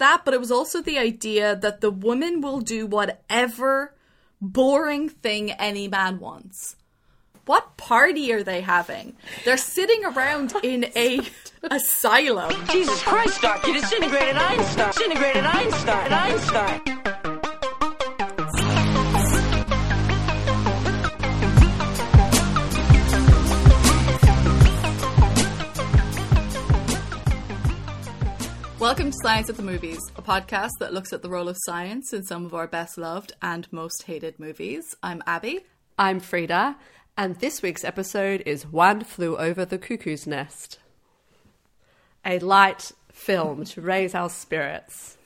that, but it was also the idea that the woman will do whatever boring thing any man wants. What party are they having? They're sitting around in a asylum. Jesus Christ, Doc, you disintegrated Einstein. Disintegrated Einstein. Einstein. Welcome to Science at the Movies, a podcast that looks at the role of science in some of our best loved and most hated movies. I'm Abby. I'm Frida. And this week's episode is One Flew Over the Cuckoo's Nest. A light film to raise our spirits.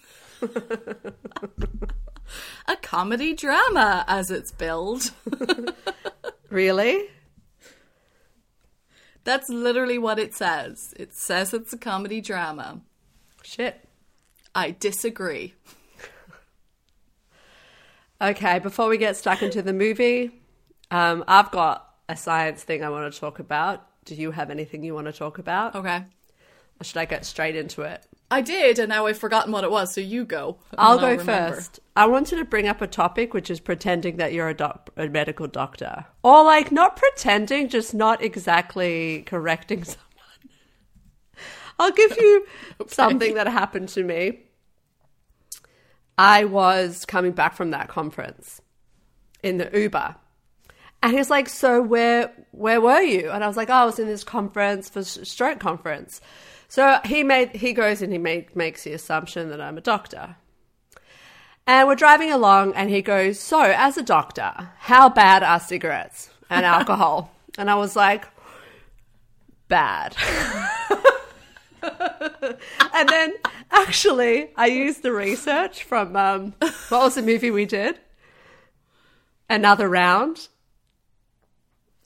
A comedy drama, as it's billed. Really? That's literally what it says. It says it's a comedy drama. Shit. I disagree. Okay, before we get stuck into the movie, I've got a science thing I want to talk about. Do you have anything you want to talk about? Okay. Or should I get straight into it? I did, and now I've forgotten what it was, so you go. I'll go first. I wanted to bring up a topic, which is pretending that you're a medical doctor. Or, like, not pretending, just not exactly correcting someone. I'll give you something that happened to me. I was coming back from that conference in the Uber. And he's like, so where were you? And I was like, oh, I was in this conference, for stroke conference. So he goes and makes the assumption that I'm a doctor. And we're driving along and he goes, so as a doctor, how bad are cigarettes and alcohol? And I was like, bad. And then actually I used the research from, what was the movie we did? Another Round.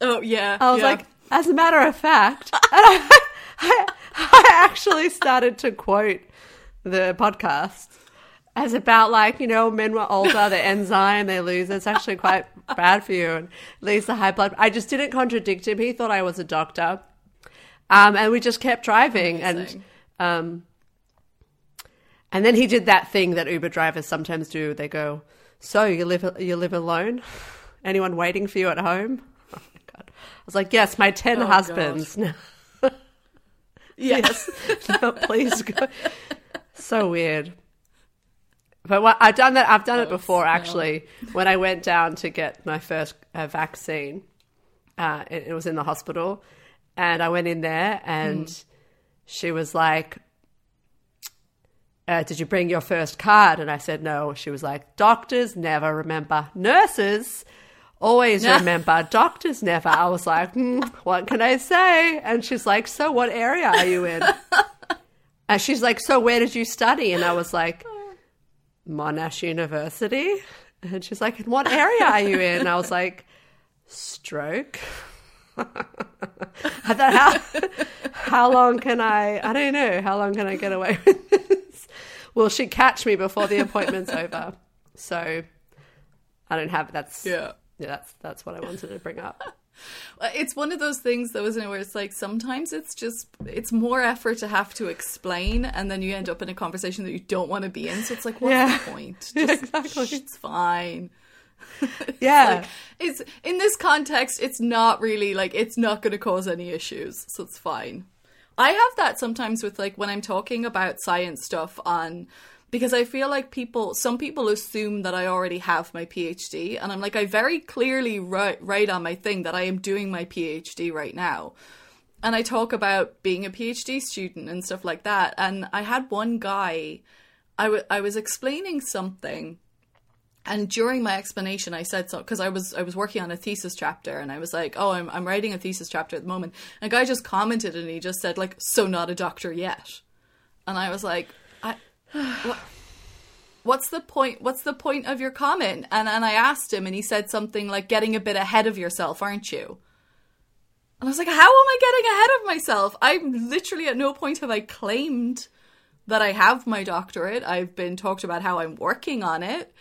Oh, yeah. I was like, as a matter of fact, and I actually started to quote the podcast as about, like, you know, men were older, the enzyme they lose. It's actually quite bad for you and leads to high blood. I just didn't contradict him. He thought I was a doctor. And we just kept driving. Amazing. And then he did that thing that Uber drivers sometimes do. They go, so you live alone? Anyone waiting for you at home? I was like, yes, my 10 husbands. No. Yes. No, please go. So weird. But I've done it before, actually. When I went down to get my first vaccine, it was in the hospital, and I went in there and she was like, did you bring your first card? And I said, no. She was like, doctors never remember. Nurses always remember, doctors never. I was like, what can I say? And she's like, so what area are you in? And she's like, so where did you study? And I was like, Monash University. And she's like, and what area are you in? And I was like, stroke. I thought, how long can I don't know, how long can I get away with this? Will she catch me before the appointment's over? So I don't have, that's what I wanted to bring up. It's one of those things, though, isn't it, where it's like sometimes it's more effort to have to explain, and then you end up in a conversation that you don't want to be in. So it's like, what's the point? Just, exactly. It's fine. Yeah. It's, like, it's in this context, it's not really like, it's not going to cause any issues. So it's fine. I have that sometimes with, like, when I'm talking about science stuff on, because I feel like some people assume that I already have my PhD. And I'm like, I very clearly write on my thing that I am doing my PhD right now. And I talk about being a PhD student and stuff like that. And I had one guy, I was explaining something. And during my explanation, I said so, because I was working on a thesis chapter, and I was like, oh, I'm writing a thesis chapter at the moment. And a guy just commented and he just said, like, so not a doctor yet. And I was like, what's the point of your comment? And I asked him, and he said something like, getting a bit ahead of yourself, aren't you? And I was like, how am I getting ahead of myself? I'm literally, at no point have I claimed that I have my doctorate. I've been talked about how I'm working on it.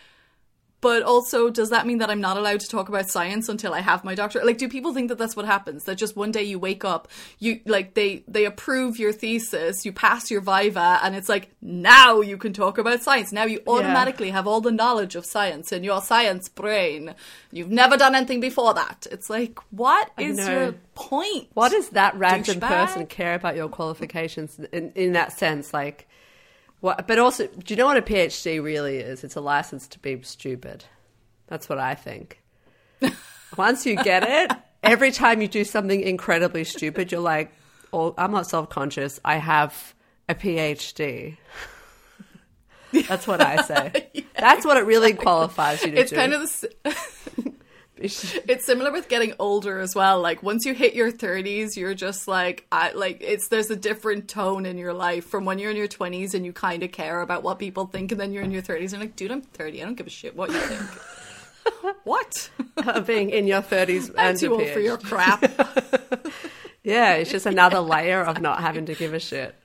But also, does that mean that I'm not allowed to talk about science until I have my doctorate? Like, do people think that that's what happens? That just one day you wake up, you like they approve your thesis, you pass your viva, and it's like, now you can talk about science. Now you automatically have all the knowledge of science in your science brain. You've never done anything before that. It's like, what is your point? What does that random person care about your qualifications in that sense? Like, what, but also, do you know what a PhD really is? It's a license to be stupid. That's what I think. Once you get it, every time you do something incredibly stupid, you're like, oh, I'm not self-conscious. I have a PhD. That's what I say. Yeah, that's what it really qualifies you to do. Kind of the... It's similar with getting older as well. Like, once you hit your 30s, you're just like, there's a different tone in your life from when you're in your 20s and you kind of care about what people think, and then you're in your 30s and you're like, dude, I'm 30. I don't give a shit what you think. What? Being in your 30s and I'm too old for your crap. Yeah, it's just another layer of not having to give a shit.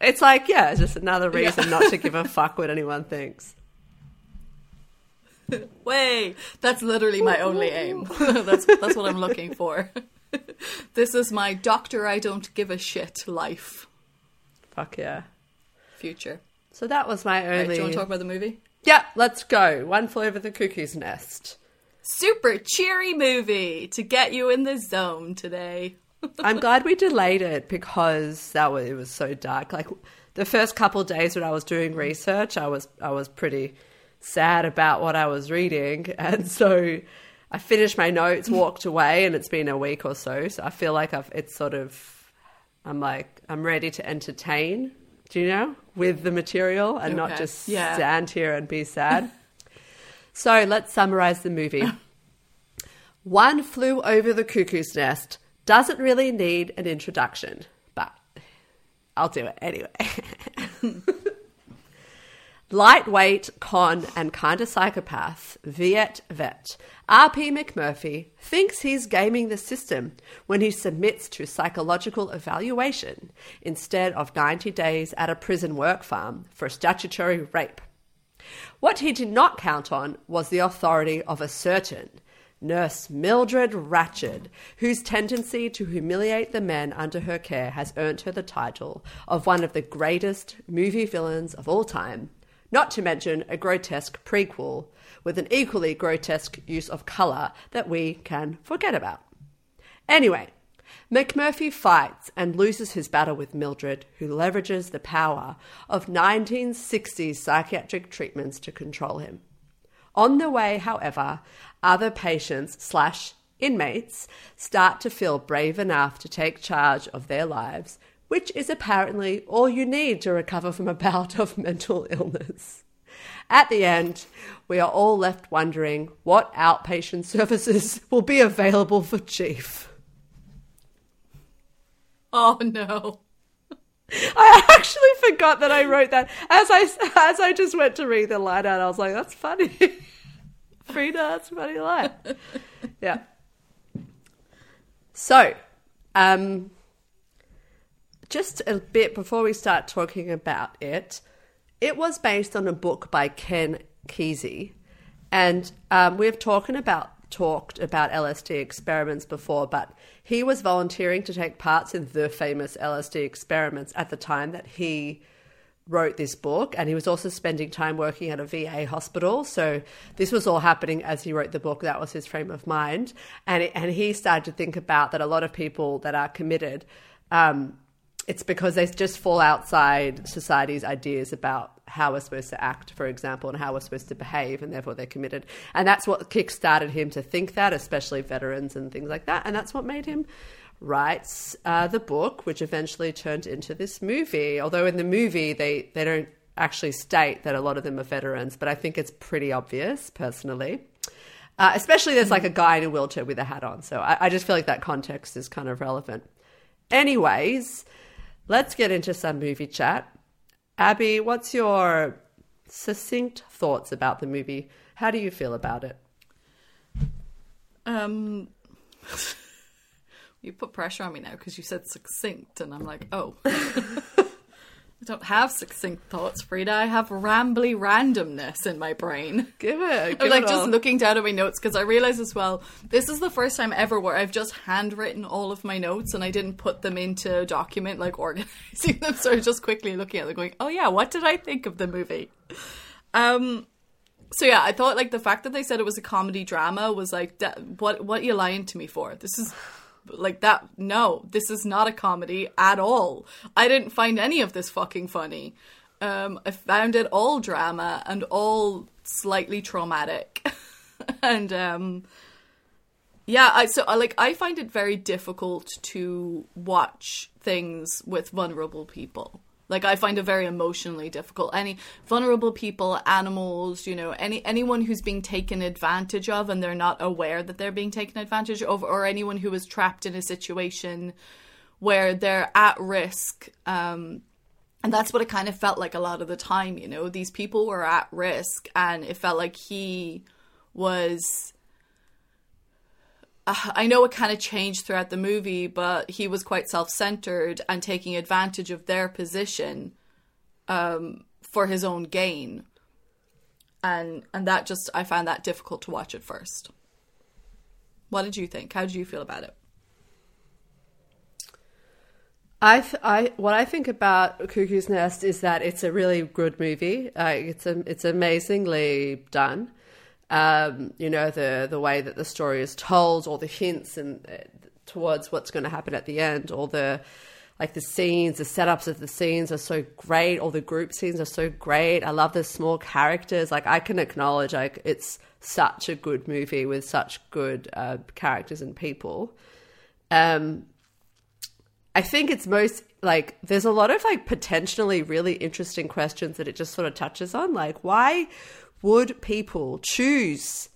It's like, yeah, it's just another reason not to give a fuck what anyone thinks. Way, that's literally my only aim. That's what I'm looking for. This is my doctor I don't give a shit life. Fuck yeah. Future. So that was my only... Right, do you want to talk about the movie? Yeah, let's go. One Flew Over the Cuckoo's Nest. Super cheery movie to get you in the zone today. I'm glad we delayed it because it was so dark. Like, the first couple of days when I was doing research, I was pretty... sad about what I was reading, and so I finished my notes, walked away, and it's been a week or so I feel like I'm ready to entertain, do you know, with the material and not just stand here and be sad. So let's summarize the movie. One Flew Over the Cuckoo's Nest doesn't really need an introduction, but I'll do it anyway. Lightweight, con, and kind of psychopath, Viet Vet, R.P. McMurphy thinks he's gaming the system when he submits to psychological evaluation instead of 90 days at a prison work farm for statutory rape. What he did not count on was the authority of a certain Nurse Mildred Ratched, whose tendency to humiliate the men under her care has earned her the title of one of the greatest movie villains of all time. Not to mention a grotesque prequel with an equally grotesque use of colour that we can forget about. Anyway, McMurphy fights and loses his battle with Mildred, who leverages the power of 1960s psychiatric treatments to control him. On the way, however, other patients/inmates start to feel brave enough to take charge of their lives, which is apparently all you need to recover from a bout of mental illness. At the end, we are all left wondering what outpatient services will be available for Chief. Oh, no. I actually forgot that I wrote that. As I just went to read the line out, I was like, that's funny. Frida, that's a funny line. Yeah. So, just a bit before we start talking about it, it was based on a book by Ken Kesey, and we've talked about LSD experiments before, but he was volunteering to take part in the famous LSD experiments at the time that he wrote this book, and he was also spending time working at a VA hospital. So this was all happening as he wrote the book. That was his frame of mind, and he started to think about that a lot of people that are committed, it's because they just fall outside society's ideas about how we're supposed to act, for example, and how we're supposed to behave, and therefore they're committed. And that's what kick-started him to think that, especially veterans and things like that. And that's what made him write the book, which eventually turned into this movie. Although in the movie, they don't actually state that a lot of them are veterans, but I think it's pretty obvious, personally. Especially there's like a guy in a wheelchair with a hat on. So I just feel like that context is kind of relevant. Anyways... let's get into some movie chat. Abby, what's your succinct thoughts about the movie? How do you feel about it? You put pressure on me now because you said succinct and I'm like, oh. I don't have succinct thoughts, Frida. I have rambly randomness in my brain. Give it. I'm like just looking down at my notes, because I realize as well, this is the first time ever where I've just handwritten all of my notes and I didn't put them into a document, like organizing them. So I was just quickly looking at them going, oh yeah, what did I think of the movie? So yeah, I thought like the fact that they said it was a comedy drama was like, what are you lying to me for? This is... like that. No, this is not a comedy at all. I didn't find any of this fucking funny. I found it all drama and all slightly traumatic. And yeah, I find it very difficult to watch things with vulnerable people. Like, I find it very emotionally difficult. Any vulnerable people, animals, you know, anyone who's being taken advantage of and they're not aware that they're being taken advantage of, or anyone who is trapped in a situation where they're at risk. And that's what it kind of felt like a lot of the time, you know. These people were at risk, and it felt like he was... I know it kind of changed throughout the movie, but he was quite self-centered and taking advantage of their position for his own gain. And that just, I found that difficult to watch at first. What did you think? How did you feel about it? What I think about Cuckoo's Nest is that it's a really good movie. It's amazingly done. You know, the way that the story is told, all the hints and towards what's going to happen at the end, all the like the scenes, the setups of the scenes are so great. All the group scenes are so great. I love the small characters. Like, I can acknowledge, like, it's such a good movie with such good characters and people. I think it's most like there's a lot of like potentially really interesting questions that it just sort of touches on, like why would people choose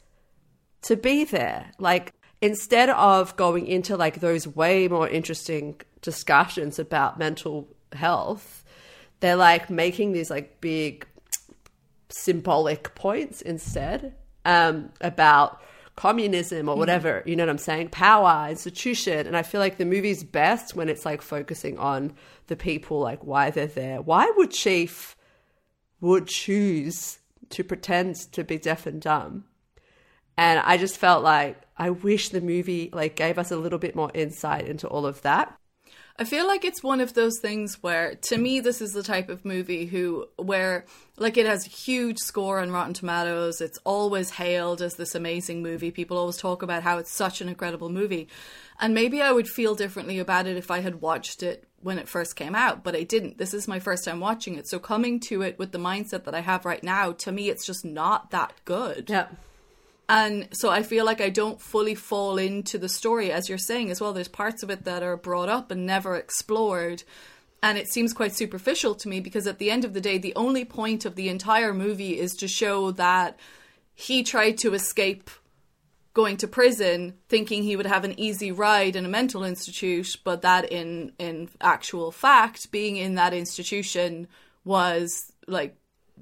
to be there? Like, instead of going into like those way more interesting discussions about mental health, they're like making these like big symbolic points instead about communism or whatever, you know what I'm saying? Power, institution. And I feel like the movie's best when it's like focusing on the people, like why they're there. Why would Chief would choose to pretend to be deaf and dumb? And I just felt like I wish the movie like gave us a little bit more insight into all of that. I feel like it's one of those things where, to me, this is the type of movie where like it has a huge score on Rotten Tomatoes. It's always hailed as this amazing movie. People always talk about how it's such an incredible movie. And maybe I would feel differently about it if I had watched it when it first came out, but I didn't. This is my first time watching it. So coming to it with the mindset that I have right now, to me, it's just not that good. Yeah. And so I feel like I don't fully fall into the story, as you're saying as well. There's parts of it that are brought up and never explored. And it seems quite superficial to me, because at the end of the day, the only point of the entire movie is to show that he tried to escape going to prison, thinking he would have an easy ride in a mental institute, but that in actual fact, being in that institution was like,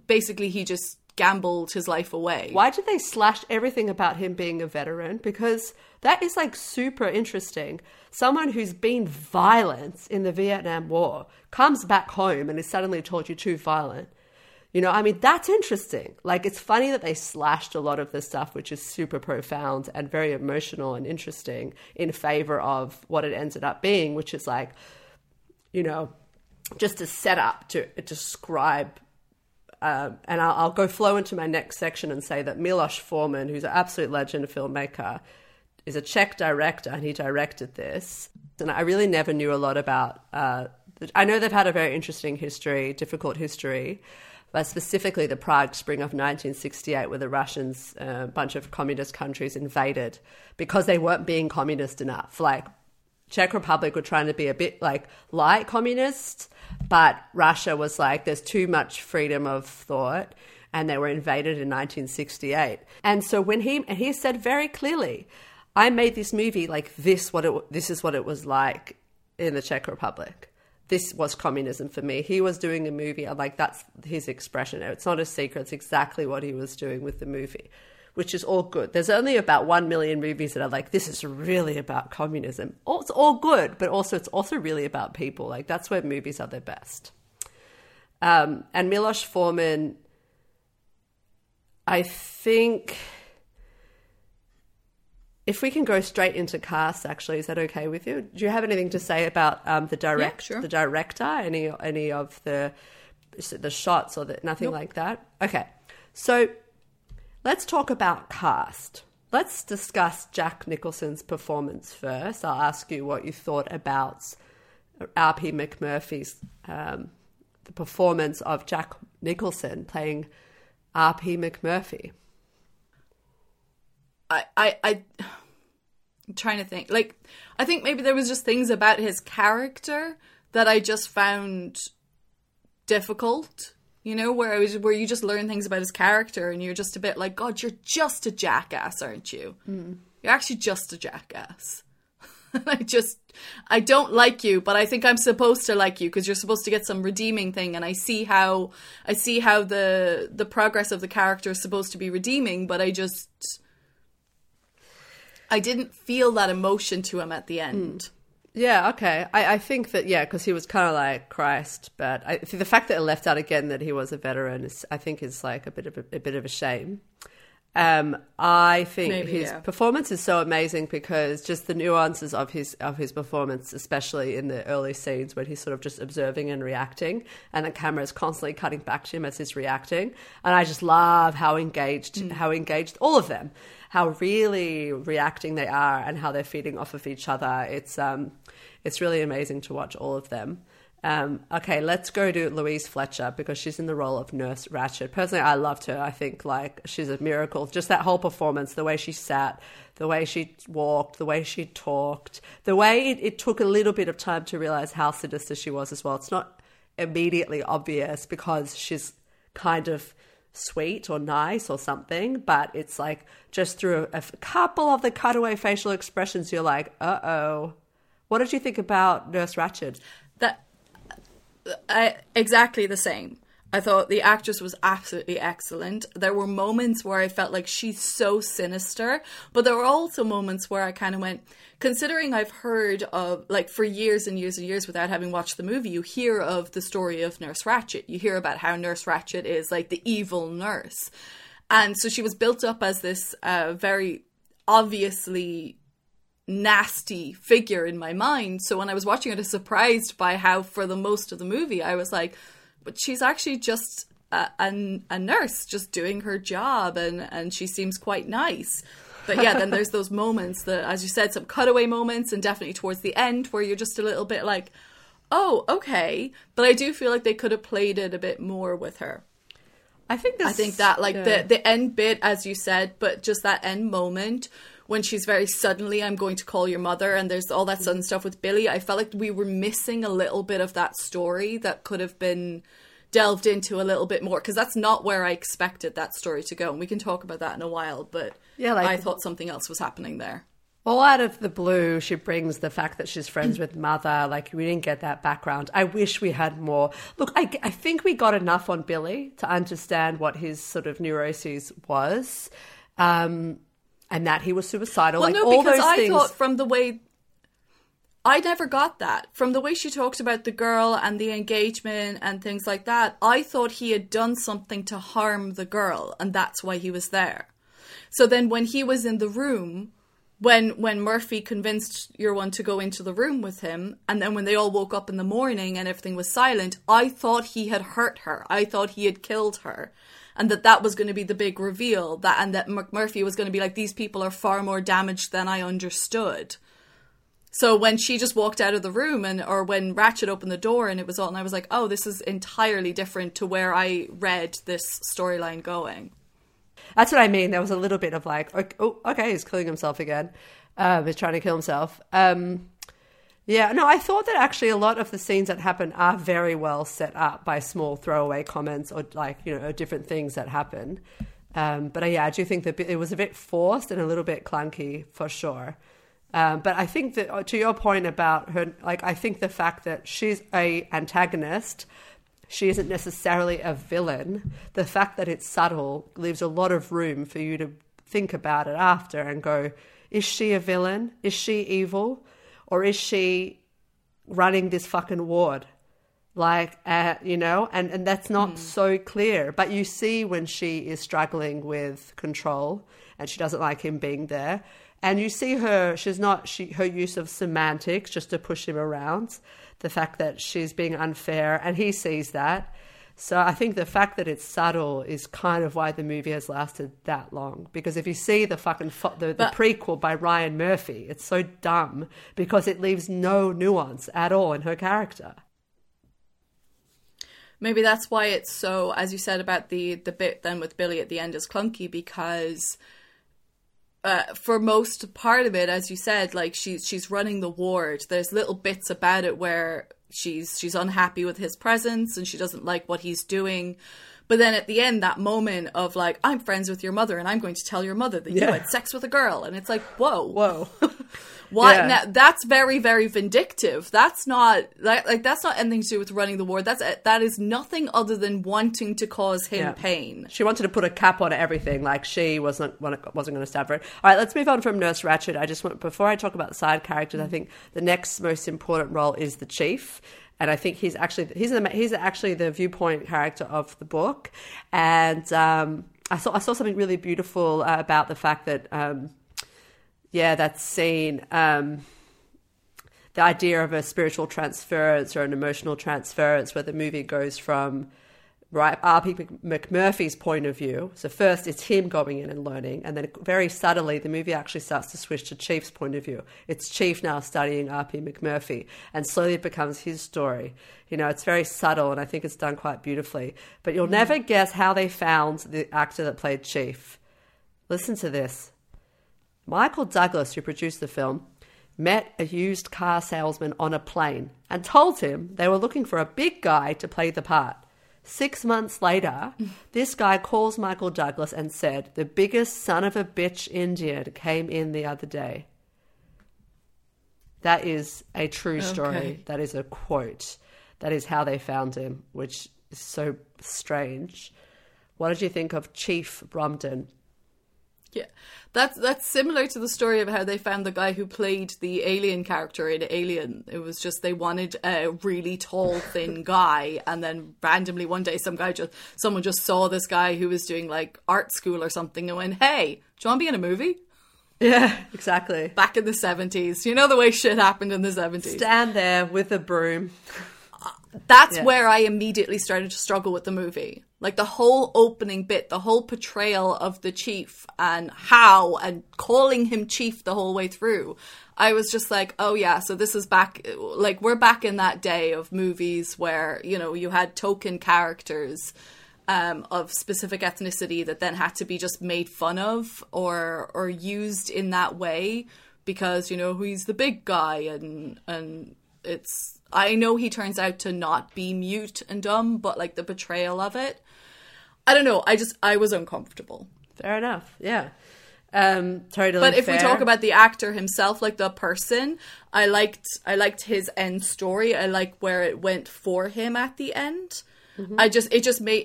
basically he just gambled his life away. Why did they slash everything about him being a veteran? Because that is like super interesting. Someone who's been violent in the Vietnam War comes back home and is suddenly told you're too violent. You know, I mean, that's interesting. Like, it's funny that they slashed a lot of the stuff, which is super profound and very emotional and interesting, in favor of what it ended up being, which is like, you know, just a setup to describe. And I'll go flow into my next section and say that Milos Forman, who's an absolute legend filmmaker, is a Czech director, and he directed this. And I really never knew a lot about... I know they've had a very interesting history, difficult history, but specifically the Prague Spring of 1968, where the Russians, a bunch of communist countries, invaded because they weren't being communist enough. Like, Czech Republic were trying to be a bit like light communist, but Russia was like, there's too much freedom of thought, and they were invaded in 1968. And so when he said very clearly, I made this movie like this is what it was like in the Czech Republic. This was communism for me. He was doing a movie, and like that's his expression. It's not a secret. It's exactly what he was doing with the movie, which is all good. There's only about 1 million movies that are like, this is really about communism. It's all good, but also it's also really about people. Like, that's where movies are their best. And Milos Forman, I think, if we can go straight into cast, actually, is that okay with you? Do you have anything to say about the director, any of the shots or nothing like that? Okay, so let's talk about cast. Let's discuss Jack Nicholson's performance first. I'll ask you what you thought about R.P. McMurphy's the performance of Jack Nicholson playing R.P. McMurphy. I'm trying to think. Like, I think maybe there was just things about his character that I just found difficult, you know, where you just learn things about his character and you're just a bit like, God, you're just a jackass, aren't you? Mm. You're actually just a jackass. I don't like you, but I think I'm supposed to like you because you're supposed to get some redeeming thing. And I see how the progress of the character is supposed to be redeeming, but I didn't feel that emotion to him at the end. Yeah, okay. I think that, yeah, because he was kind of like Christ, but the fact that it left out again that he was a veteran is like a bit of a shame. I think his performance is so amazing because just the nuances of his performance, especially in the early scenes when he's sort of just observing and reacting, and the camera is constantly cutting back to him as he's reacting, and I just love how engaged all of them, how really reacting they are, and how they're feeding off of each other. It's really amazing to watch all of them. Okay, let's go to Louise Fletcher because she's in the role of Nurse Ratched. Personally, I loved her. I think like she's a miracle. Just that whole performance, the way she sat, the way she walked, the way she talked, the way it took a little bit of time to realize how sinister she was as well. It's not immediately obvious because she's kind of sweet or nice or something, but it's like just through a couple of the cutaway facial expressions, you're like, uh-oh. What did you think about Nurse Ratched? Exactly the same. I thought the actress was absolutely excellent. There were moments where I felt like she's so sinister, but there were also moments where I kind of went, considering I've heard of, like, for years and years and years without having watched the movie, you hear of the story of Nurse Ratched. You hear about how Nurse Ratched is like the evil nurse. And so she was built up as this very obviously nasty figure in my mind. So when I was watching it, I was surprised by how for the most of the movie I was like, but she's actually just a nurse just doing her job, and she seems quite nice. But yeah, then there's those moments that, as you said, some cutaway moments, and definitely towards the end where you're just a little bit like, oh, okay. But I do feel like they could have played it a bit more with her. I think that the end bit, as you said, but just that end moment when she's very suddenly, I'm going to call your mother, and there's all that sudden stuff with Billy. I felt like we were missing a little bit of that story that could have been delved into a little bit more, because that's not where I expected that story to go. And we can talk about that in a while, but yeah, I thought something else was happening there. All out of the blue, she brings the fact that she's friends with Mother. Like, we didn't get that background. I wish we had more. Look, I think we got enough on Billy to understand what his sort of neuroses was. And that he was suicidal. Well, like, no, all because those things... I thought from the way... I never got that. From the way she talked about the girl and the engagement and things like that, I thought he had done something to harm the girl, and that's why he was there. So then when he was in the room, when Murphy convinced your one to go into the room with him, and then when they all woke up in the morning and everything was silent, I thought he had hurt her. I thought he had killed her. And that was going to be the big reveal, and that McMurphy was going to be like, these people are far more damaged than I understood. So when she just walked out of the room, or when Ratched opened the door and it was all, and I was like, oh, this is entirely different to where I read this storyline going. That's what I mean. There was a little bit of like, oh, okay, he's killing himself again. He's trying to kill himself. Yeah, no, I thought that actually a lot of the scenes that happen are very well set up by small throwaway comments or, like, you know, different things that happen. But yeah, I do think that it was a bit forced and a little bit clunky for sure. But I think that, to your point about her, like, I think the fact that she's an antagonist, she isn't necessarily a villain. The fact that it's subtle leaves a lot of room for you to think about it after and go, is she a villain? Is she evil? Or is she running this fucking ward? like, and that's not so clear. But you see when she is struggling with control and she doesn't like him being there. And you see her, her use of semantics just to push him around, the fact that she's being unfair, and he sees that. So I think the fact that it's subtle is kind of why the movie has lasted that long. Because if you see the fucking the prequel by Ryan Murphy, it's so dumb because it leaves no nuance at all in her character. Maybe that's why it's so, as you said about the bit then with Billy at the end is clunky, because... for most part of it, as you said, like she's running the ward. There's little bits about it where she's unhappy with his presence and she doesn't like what he's doing. But then at the end, that moment of like, I'm friends with your mother and I'm going to tell your mother that you had sex with a girl. And it's like, whoa. Why? Yeah. Now, that's very, very vindictive. That's not that's not anything to do with running the ward. That is nothing other than wanting to cause him pain. She wanted to put a cap on everything. Like she wasn't going to stand for it. All right, let's move on from Nurse Ratched. I just want, before I talk about the side characters, I think the next most important role is the chief. And I think he's actually the viewpoint character of the book. And I saw something really beautiful about the fact that. That scene, the idea of a spiritual transference or an emotional transference where the movie goes from R.P. McMurphy's point of view. So first it's him going in and learning, and then very subtly the movie actually starts to switch to Chief's point of view. It's Chief now studying R.P. McMurphy, and slowly it becomes his story. You know, it's very subtle, and I think it's done quite beautifully. But you'll never guess how they found the actor that played Chief. Listen to this. Michael Douglas, who produced the film, met a used car salesman on a plane and told him they were looking for a big guy to play the part. 6 months later, this guy calls Michael Douglas and said, the biggest son of a bitch Indian came in the other day. That is a true story. Okay. That is a quote. That is how they found him, which is so strange. What did you think of Chief Bromden? Yeah, that's similar to the story of how they found the guy who played the alien character in Alien. It was just they wanted a really tall, thin guy, and then randomly one day someone just saw this guy who was doing like art school or something and went, hey, do you want to be in a movie? Yeah, exactly. Back in the 70s. You know the way shit happened in the 70s. Stand there with a broom. That's where I immediately started to struggle with the movie. Like the whole opening bit, the whole portrayal of the chief and how and calling him chief the whole way through. I was just like, oh yeah, so this is back, like we're back in that day of movies where, you know, you had token characters of specific ethnicity that then had to be just made fun of or used in that way because, you know, he's the big guy and it's... I know he turns out to not be mute and dumb, but like the betrayal of it, I don't know. I was uncomfortable. Fair enough. Yeah. Totally. But if we talk about the actor himself, like the person, I liked his end story. I liked where it went for him at the end. Mm-hmm.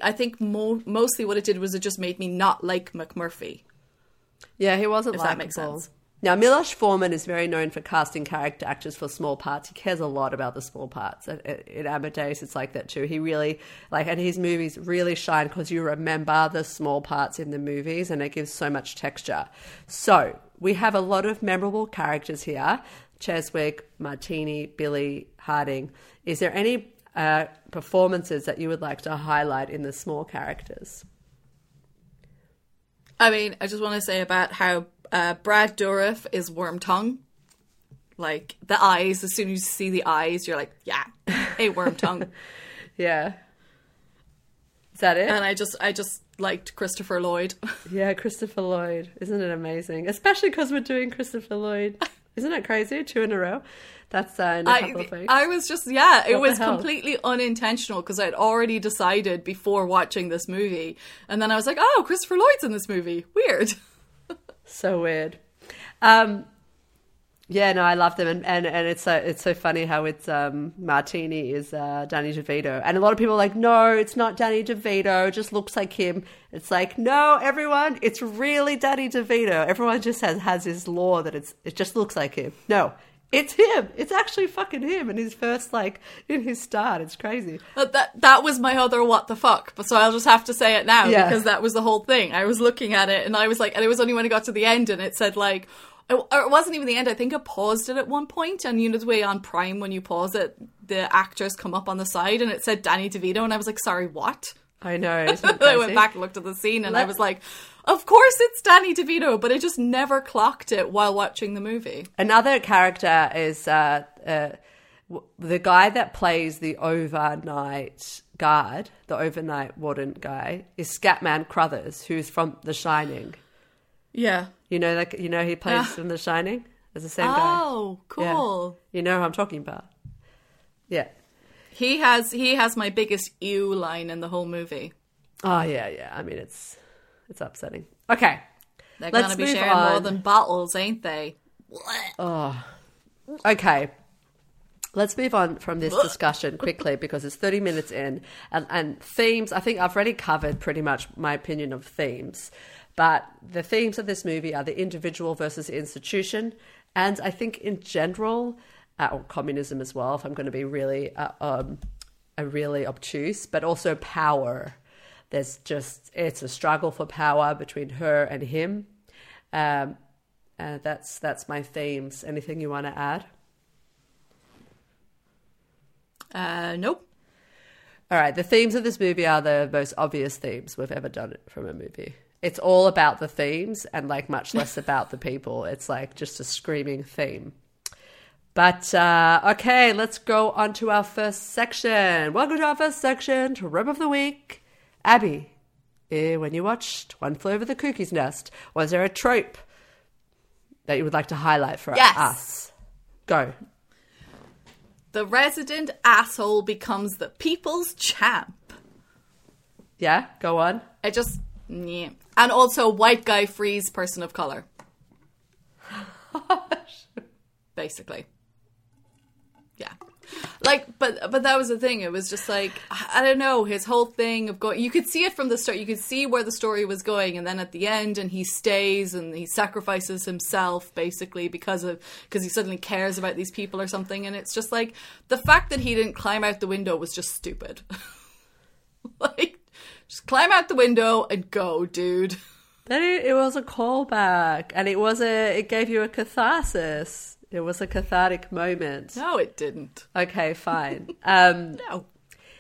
I think mostly what it did was it just made me not like McMurphy. Yeah. He wasn't likable. If that makes sense. Now, Milos Forman is very known for casting character actors for small parts. He cares a lot about the small parts. In Amadeus, it's like that too. He really, and his movies really shine because you remember the small parts in the movies and it gives so much texture. So we have a lot of memorable characters here. Cheswick, Martini, Billy, Harding. Is there any performances that you would like to highlight in the small characters? I mean, I just want to say about how... Brad Dourif is worm tongue. Like the eyes, as soon as you see the eyes, you're like, yeah, hey, worm tongue. Yeah. Is that it? And I just liked Christopher Lloyd. Yeah, Christopher Lloyd. Isn't it amazing? Especially because we're doing Christopher Lloyd. Isn't it crazy? 2 in a row. That's in a couple of weeks. I was just, it was completely unintentional because I'd already decided before watching this movie. And then I was like, oh, Christopher Lloyd's in this movie. Weird. So weird. I love them. And it's so funny how it's Martini is Danny DeVito. And a lot of people are like, no, it's not Danny DeVito. It just looks like him. It's like, no, everyone, it's really Danny DeVito. Everyone just has this lore that it just looks like him. No, It's him. It's actually fucking him in his first, like, in his start. It's crazy. That was my other what the fuck, but so I'll just have to say it now, yeah. Because that was the whole thing. I was looking at it and I was like, and it was only when I got to the end and it said, like, it wasn't even the end. I think I paused it at one point, and you know the way on Prime when you pause it, the actors come up on the side, and it said Danny DeVito, and I was like, sorry, what? I know. I went back and looked at the scene, and I was like, of course it's Danny DeVito, but I just never clocked it while watching the movie. Another character is the guy that plays the overnight guard, the overnight warden guy, is Scatman Crothers, who's from The Shining. Yeah. You know he plays from The Shining? It's the same guy. Oh, cool. Yeah. You know who I'm talking about. Yeah. He has my biggest ew line in the whole movie. Oh, yeah. I mean, it's upsetting. Okay. They're going to be sharing more than bottles, ain't they? Oh. Okay. Let's move on from this discussion quickly because it's 30 minutes in. And themes, I think I've already covered pretty much my opinion of themes. But the themes of this movie are the individual versus the institution. And I think in general... or communism as well, if I'm going to be really obtuse, but also power. There's just, it's a struggle for power between her and him. That's my themes. Anything you want to add? Nope. All right. The themes of this movie are the most obvious themes we've ever done from a movie. It's all about the themes and like much less about the people. It's like just a screaming theme. But, okay, let's go on to our first section. Welcome to our first section, to Rip of the Week. Abby, when you watched One Flew Over the Cuckoo's Nest, was there a trope that you would like to highlight for us? Go. The resident asshole becomes the people's champ. Yeah, go on. Yeah. And also white guy frees person of color. Basically. Yeah. Like, but that was the thing. It was just like, I don't know, his whole thing of going, you could see it from the start. You could see where the story was going. And then at the end, and he stays and he sacrifices himself basically because he suddenly cares about these people or something. And it's just like, the fact that he didn't climb out the window was just stupid. Like, just climb out the window and go, dude. Then it was a callback and it gave you a catharsis. It was a cathartic moment. No, it didn't. Okay, fine. No.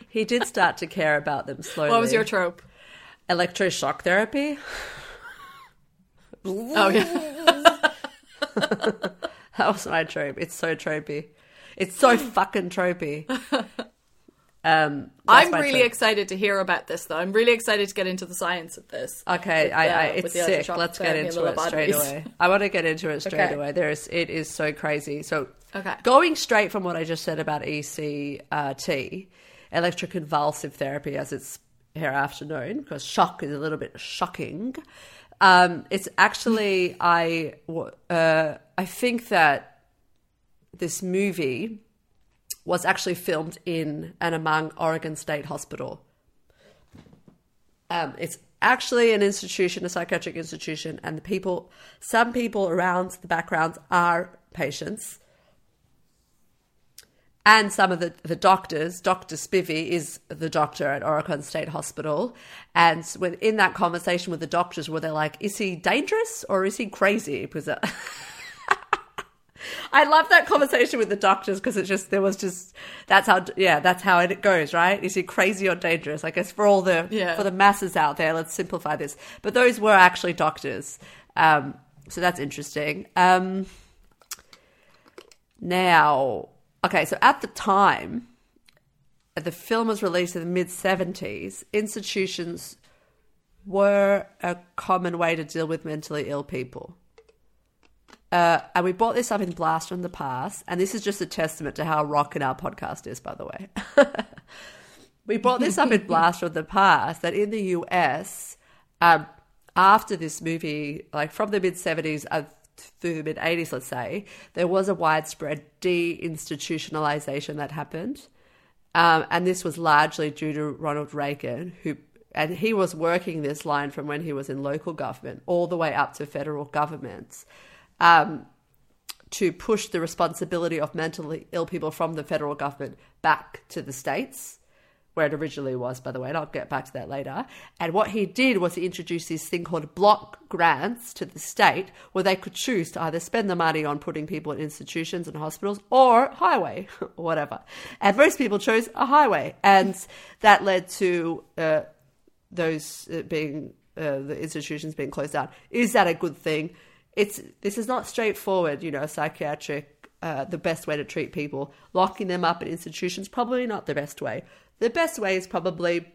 He did start to care about them slowly. What was your trope? Electroshock therapy. Oh, yeah. That was my trope. It's so tropey. It's so fucking tropey. I'm really excited to hear about this, though. I'm really excited to get into the science of this. Okay, it's sick. Let's get into it straight away. I want to get into it straight away. It is so crazy. So going straight from what I just said about ECT, electroconvulsive therapy, as it's hereafter known, because shock is a little bit shocking. It's actually, I think that this movie was actually filmed in and among Oregon State Hospital. It's actually an institution, a psychiatric institution, and some people around the backgrounds are patients. And some of the doctors, Dr. Spivvy is the doctor at Oregon State Hospital. And in that conversation with the doctors, were they like, is he dangerous or is he crazy? Because... I love that conversation with the doctors because that's how it goes, right? Is he crazy or dangerous? I guess for all the for the masses out there, let's simplify this. But those were actually doctors, so that's interesting. So at the time, the film was released in the mid-70s. Institutions were a common way to deal with mentally ill people. And we brought this up in Blast from the Past, and this is just a testament to how rockin' our podcast is, by the way. We brought this up in Blast from the Past, that in the US, after this movie, like from the mid-70s through the mid-80s, let's say, there was a widespread deinstitutionalization that happened. And this was largely due to Ronald Reagan, and he was working this line from when he was in local government all the way up to federal governments. to push the responsibility of mentally ill people from the federal government back to the states, where it originally was, by the way, and I'll get back to that later. And what he did was he introduced this thing called block grants to the state, where they could choose to either spend the money on putting people in institutions and hospitals or highway, or whatever. And most people chose a highway. And that led to the institutions being closed down. Is that a good thing? This is not straightforward, psychiatric, the best way to treat people. Locking them up in institutions, probably not the best way. The best way is probably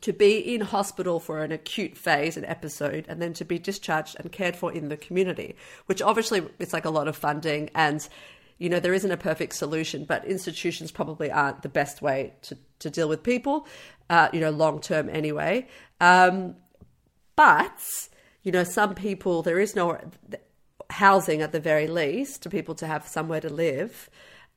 to be in hospital for an acute phase, an episode, and then to be discharged and cared for in the community, which obviously it's like a lot of funding and, there isn't a perfect solution, but institutions probably aren't the best way to deal with people, long-term anyway. But, some people, there is no housing at the very least to people to have somewhere to live.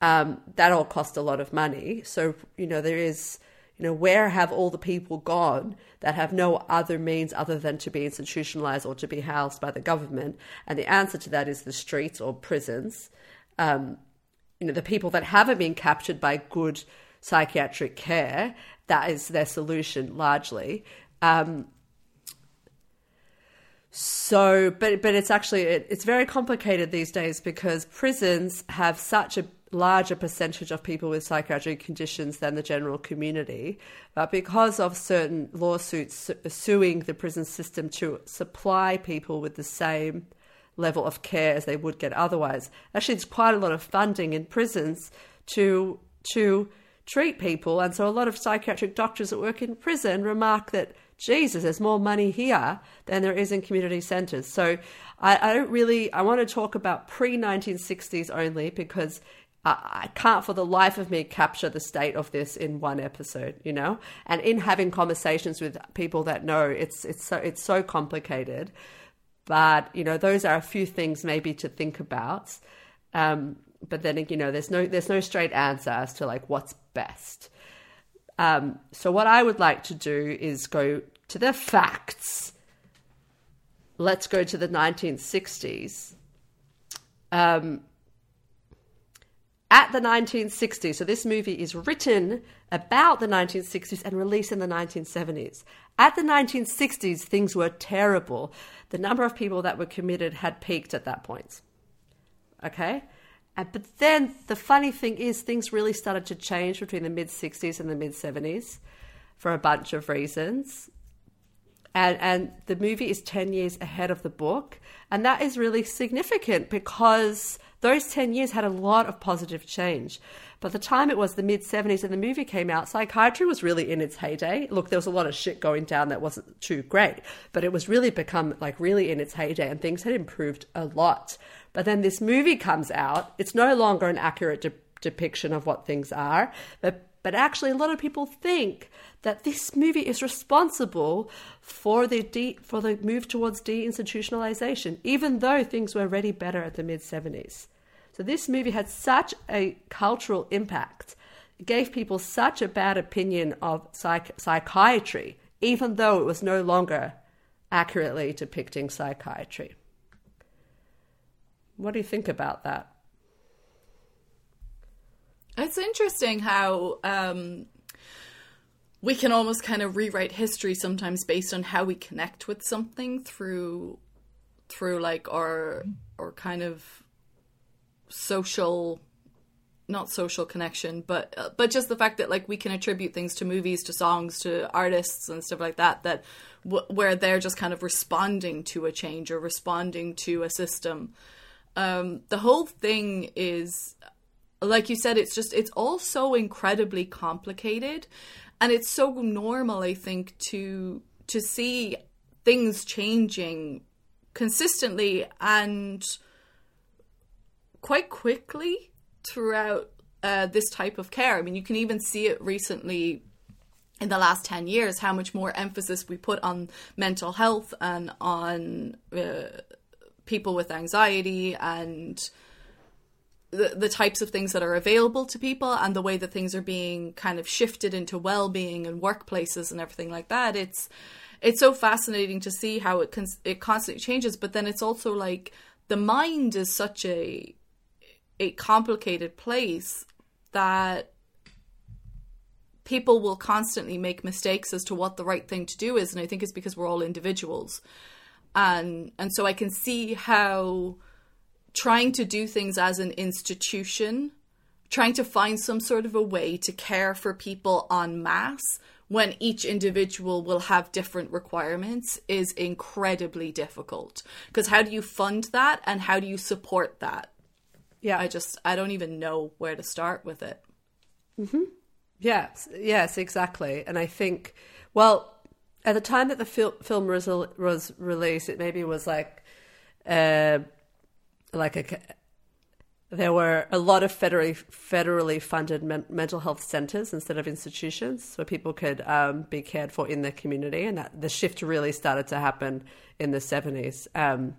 That all cost a lot of money. So, there is, where have all the people gone that have no other means other than to be institutionalized or to be housed by the government? And the answer to that is the streets or prisons. The people that haven't been captured by good psychiatric care, that is their solution largely. But it's actually, it's very complicated these days because prisons have such a larger percentage of people with psychiatric conditions than the general community. But because of certain lawsuits suing the prison system to supply people with the same level of care as they would get otherwise, actually there's quite a lot of funding in prisons to treat people. And so a lot of psychiatric doctors that work in prison remark that, Jesus, there's more money here than there is in community centres. So I want to talk about pre-1960s only because I can't for the life of me capture the state of this in one episode, And in having conversations with people that know, it's so complicated. But, those are a few things maybe to think about. But then, there's no straight answer as to like what's best. So what I would like to do is go to the facts. Let's go to the 1960s. At the 1960s, so this movie is written about the 1960s and released in the 1970s. At the 1960s, things were terrible. The number of people that were committed had peaked at that point. Okay? But then the funny thing is things really started to change between the mid-60s and the mid-70s for a bunch of reasons. And the movie is 10 years ahead of the book. And that is really significant because those 10 years had a lot of positive change. By the time it was the mid-70s and the movie came out, psychiatry was really in its heyday. Look, there was a lot of shit going down that wasn't too great, but it was really become like really in its heyday and things had improved a lot. But then this movie comes out. It's no longer an accurate depiction of what things are, but actually, a lot of people think that this movie is responsible for the move towards deinstitutionalization, even though things were already better at the mid-70s. So this movie had such a cultural impact. It gave people such a bad opinion of psychiatry, even though it was no longer accurately depicting psychiatry. What do you think about that? It's interesting how we can almost kind of rewrite history sometimes based on how we connect with something through like our kind of social, not social connection, but just the fact that like we can attribute things to movies, to songs, to artists and stuff like that where they're just kind of responding to a change or responding to a system. The whole thing is, like you said, it's all so incredibly complicated and it's so normal, I think, to see things changing consistently and quite quickly throughout this type of care. I mean, you can even see it recently in the last 10 years, how much more emphasis we put on mental health and on people with anxiety and the types of things that are available to people and the way that things are being kind of shifted into well-being and workplaces and everything like that. It's so fascinating to see how it constantly changes, but then it's also like the mind is such a a complicated place that people will constantly make mistakes as to what the right thing to do is. And I think it's because we're all individuals. And so I can see how trying to do things as an institution, trying to find some sort of a way to care for people en masse when each individual will have different requirements is incredibly difficult. Because how do you fund that and how do you support that? Yeah, I don't even know where to start with it. Mm-hmm. Yes, exactly. And I think, well, at the time that the film was released, it maybe was there were a lot of federally funded mental health centres instead of institutions where people could be cared for in the community. And that the shift really started to happen in the 70s. And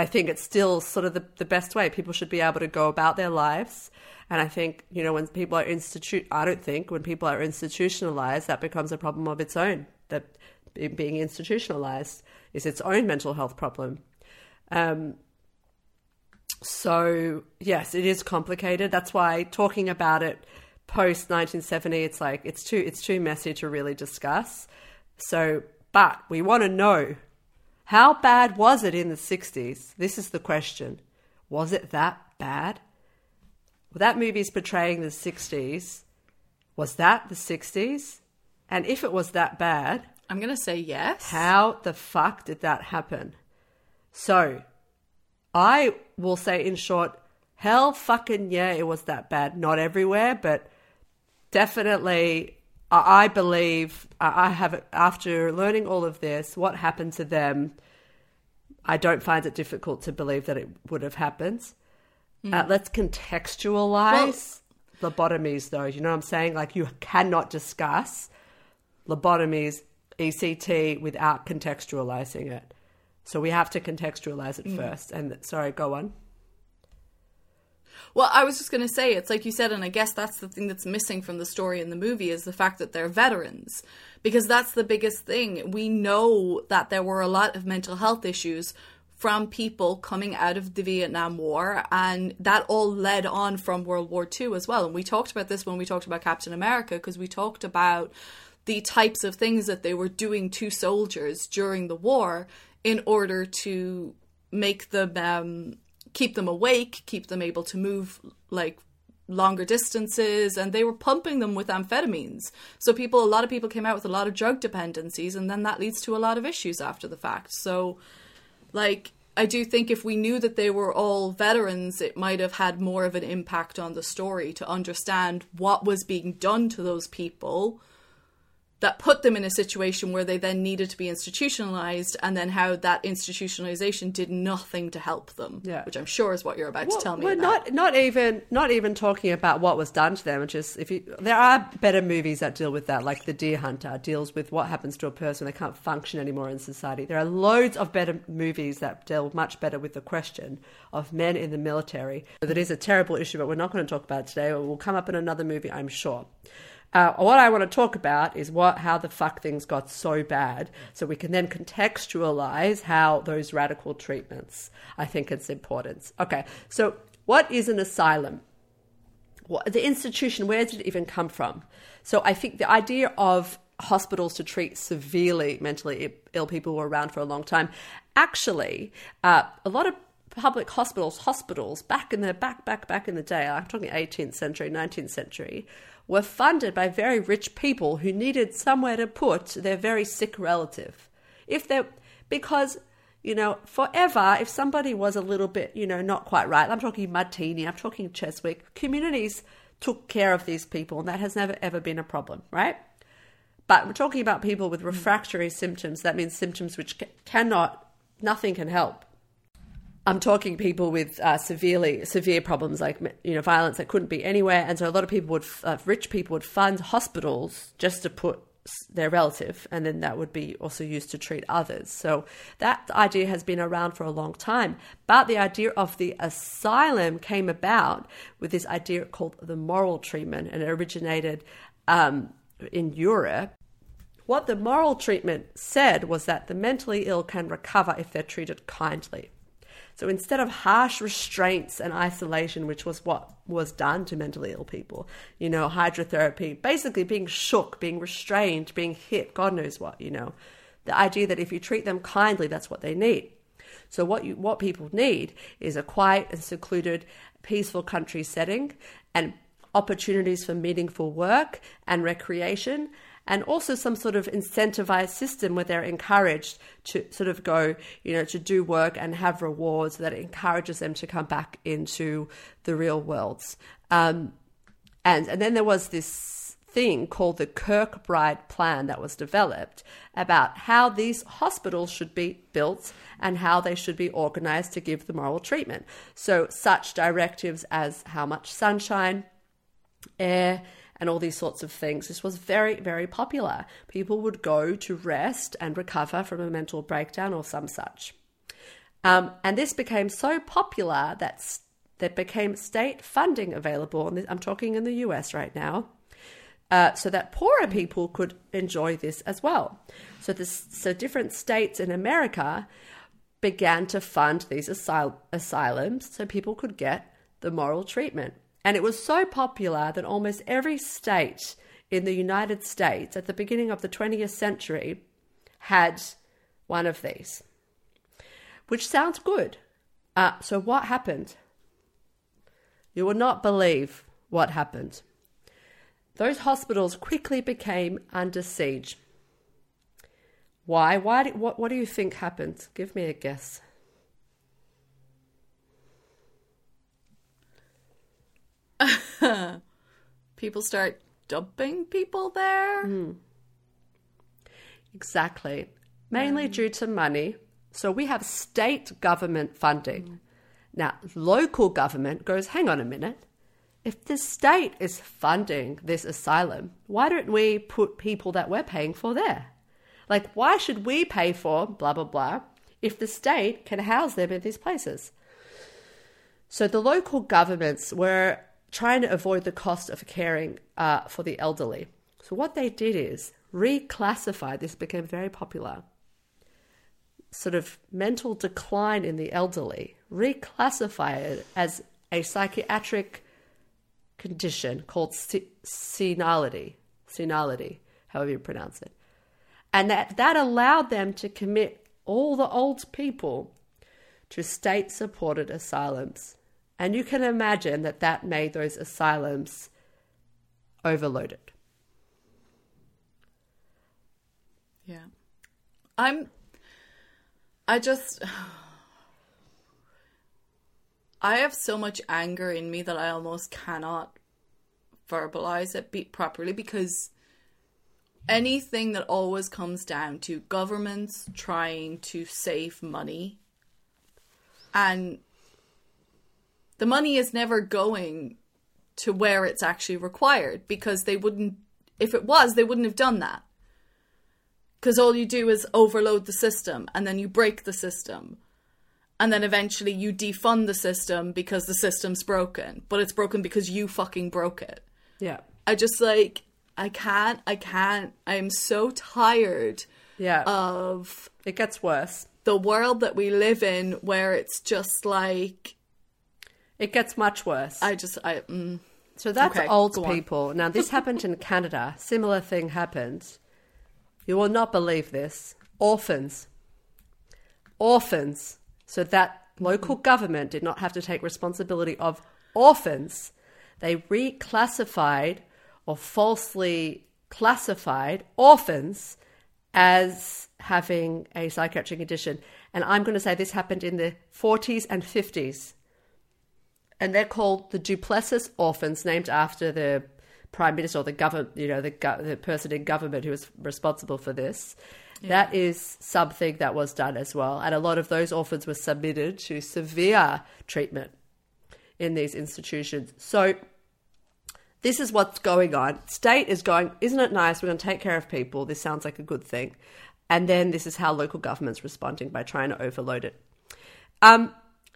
I think it's still sort of the best way. People should be able to go about their lives. And I think, you know, when people are institutionalized, that becomes a problem of its own. That being institutionalized is its own mental health problem. So, yes, it is complicated. That's why talking about it post 1970, it's like it's too messy to really discuss. So, but we want to know, how bad was it in the 60s? This is the question. Was it that bad? Well, that movie's portraying the 60s. Was that the 60s? And if it was that bad, I'm going to say yes. How the fuck did that happen? So, I will say in short, hell fucking yeah, it was that bad. Not everywhere, but definitely I believe I have, after learning all of this, what happened to them, I don't find it difficult to believe that it would have happened. Mm. Let's contextualize lobotomies though. You know what I'm saying? Like, you cannot discuss lobotomies, ECT, without contextualizing it. So we have to contextualize it first. And sorry, go on. Well, I was just going to say, it's like you said, and I guess that's the thing that's missing from the story in the movie is the fact that they're veterans, because that's the biggest thing. We know that there were a lot of mental health issues from people coming out of the Vietnam War, and that all led on from World War II as well. And we talked about this when we talked about Captain America, because we talked about the types of things that they were doing to soldiers during the war in order to make them, keep them awake, keep them able to move like longer distances. And they were pumping them with amphetamines. So a lot of people came out with a lot of drug dependencies, and then that leads to a lot of issues after the fact. So like, I do think if we knew that they were all veterans, it might have had more of an impact on the story to understand what was being done to those people that put them in a situation where they then needed to be institutionalized, and then how that institutionalization did nothing to help them, which I'm sure is what you're about to tell me about. Not even talking about what was done to them, which is, there are better movies that deal with that, like The Deer Hunter deals with what happens to a person when they can't function anymore in society. There are loads of better movies that deal much better with the question of men in the military. That is a terrible issue, but we're not going to talk about it today. It will come up in another movie, I'm sure. What I want to talk about is how the fuck things got so bad, so we can then contextualize how those radical treatments, I think it's important. Okay, so what is an asylum? The institution, where did it even come from? So I think the idea of hospitals to treat severely mentally ill people were around for a long time. Actually, a lot of public hospitals back in the day, I'm talking 18th century, 19th century, were funded by very rich people who needed somewhere to put their very sick relative. Because, you know, forever, if somebody was a little bit, you know, not quite right, I'm talking Martini, I'm talking Cheswick, communities took care of these people, and that has never, ever been a problem, right? But we're talking about people with refractory symptoms. That means symptoms which nothing can help. I'm talking people with severe problems, like, you know, violence that couldn't be anywhere. And so a lot of people rich people would fund hospitals just to put their relative, and then that would be also used to treat others. So that idea has been around for a long time. But the idea of the asylum came about with this idea called the moral treatment, and it originated in Europe. What the moral treatment said was that the mentally ill can recover if they're treated kindly. So instead of harsh restraints and isolation, which was what was done to mentally ill people, you know, hydrotherapy, basically being shook, being restrained, being hit, God knows what, you know, the idea that if you treat them kindly, that's what they need. So what people need is a quiet and secluded, peaceful country setting and opportunities for meaningful work and recreation, and also some sort of incentivized system where they're encouraged to sort of go, you know, to do work and have rewards that encourages them to come back into the real worlds. And then there was this thing called the Kirkbride Plan that was developed about how these hospitals should be built and how they should be organized to give the moral treatment. So such directives as how much sunshine, air, and all these sorts of things. This was very, very popular. People would go to rest and recover from a mental breakdown or some such. And this became so popular that there became state funding available. And I'm talking in the US right now. So that poorer people could enjoy this as well. So different states in America began to fund these asylums so people could get the moral treatment. And it was so popular that almost every state in the United States at the beginning of the 20th century had one of these, which sounds good. So what happened? You will not believe what happened. Those hospitals quickly became under siege. Why? What do you think happened? Give me a guess. People start dumping people there. Mm. Exactly. Mainly due to money. So we have state government funding. Now, local government goes, hang on a minute. If the state is funding this asylum, why don't we put people that we're paying for there? Like, why should we pay for blah, blah, blah, if the state can house them in these places? So the local governments were trying to avoid the cost of caring for the elderly. So what they did is reclassify, this became very popular, sort of mental decline in the elderly, reclassify it as a psychiatric condition called senility, however you pronounce it. And that allowed them to commit all the old people to state-supported asylums. And you can imagine that made those asylums overloaded. Yeah. I have so much anger in me that I almost cannot verbalize it properly, because anything that always comes down to governments trying to save money, and the money is never going to where it's actually required, because they wouldn't, if it was, they wouldn't have done that. Because all you do is overload the system, and then you break the system. And then eventually you defund the system because the system's broken. But it's broken because you fucking broke it. Yeah. I can't. I'm so tired of... It gets worse. The world that we live in, where it's just like... It gets much worse. So that's okay, old people. On. Now, this happened in Canada. Similar thing happened. You will not believe this. Orphans. So that local government did not have to take responsibility of orphans. They reclassified or falsely classified orphans as having a psychiatric condition. And I'm going to say this happened in the 40s and 50s. And they're called the Duplessis Orphans, named after the Prime Minister or the government, you know, the person in government who was responsible for this. Yeah. That is something that was done as well. And a lot of those orphans were submitted to severe treatment in these institutions. So this is what's going on. State is going, isn't it nice? We're going to take care of people. This sounds like a good thing. And then this is how local government's responding, by trying to overload it.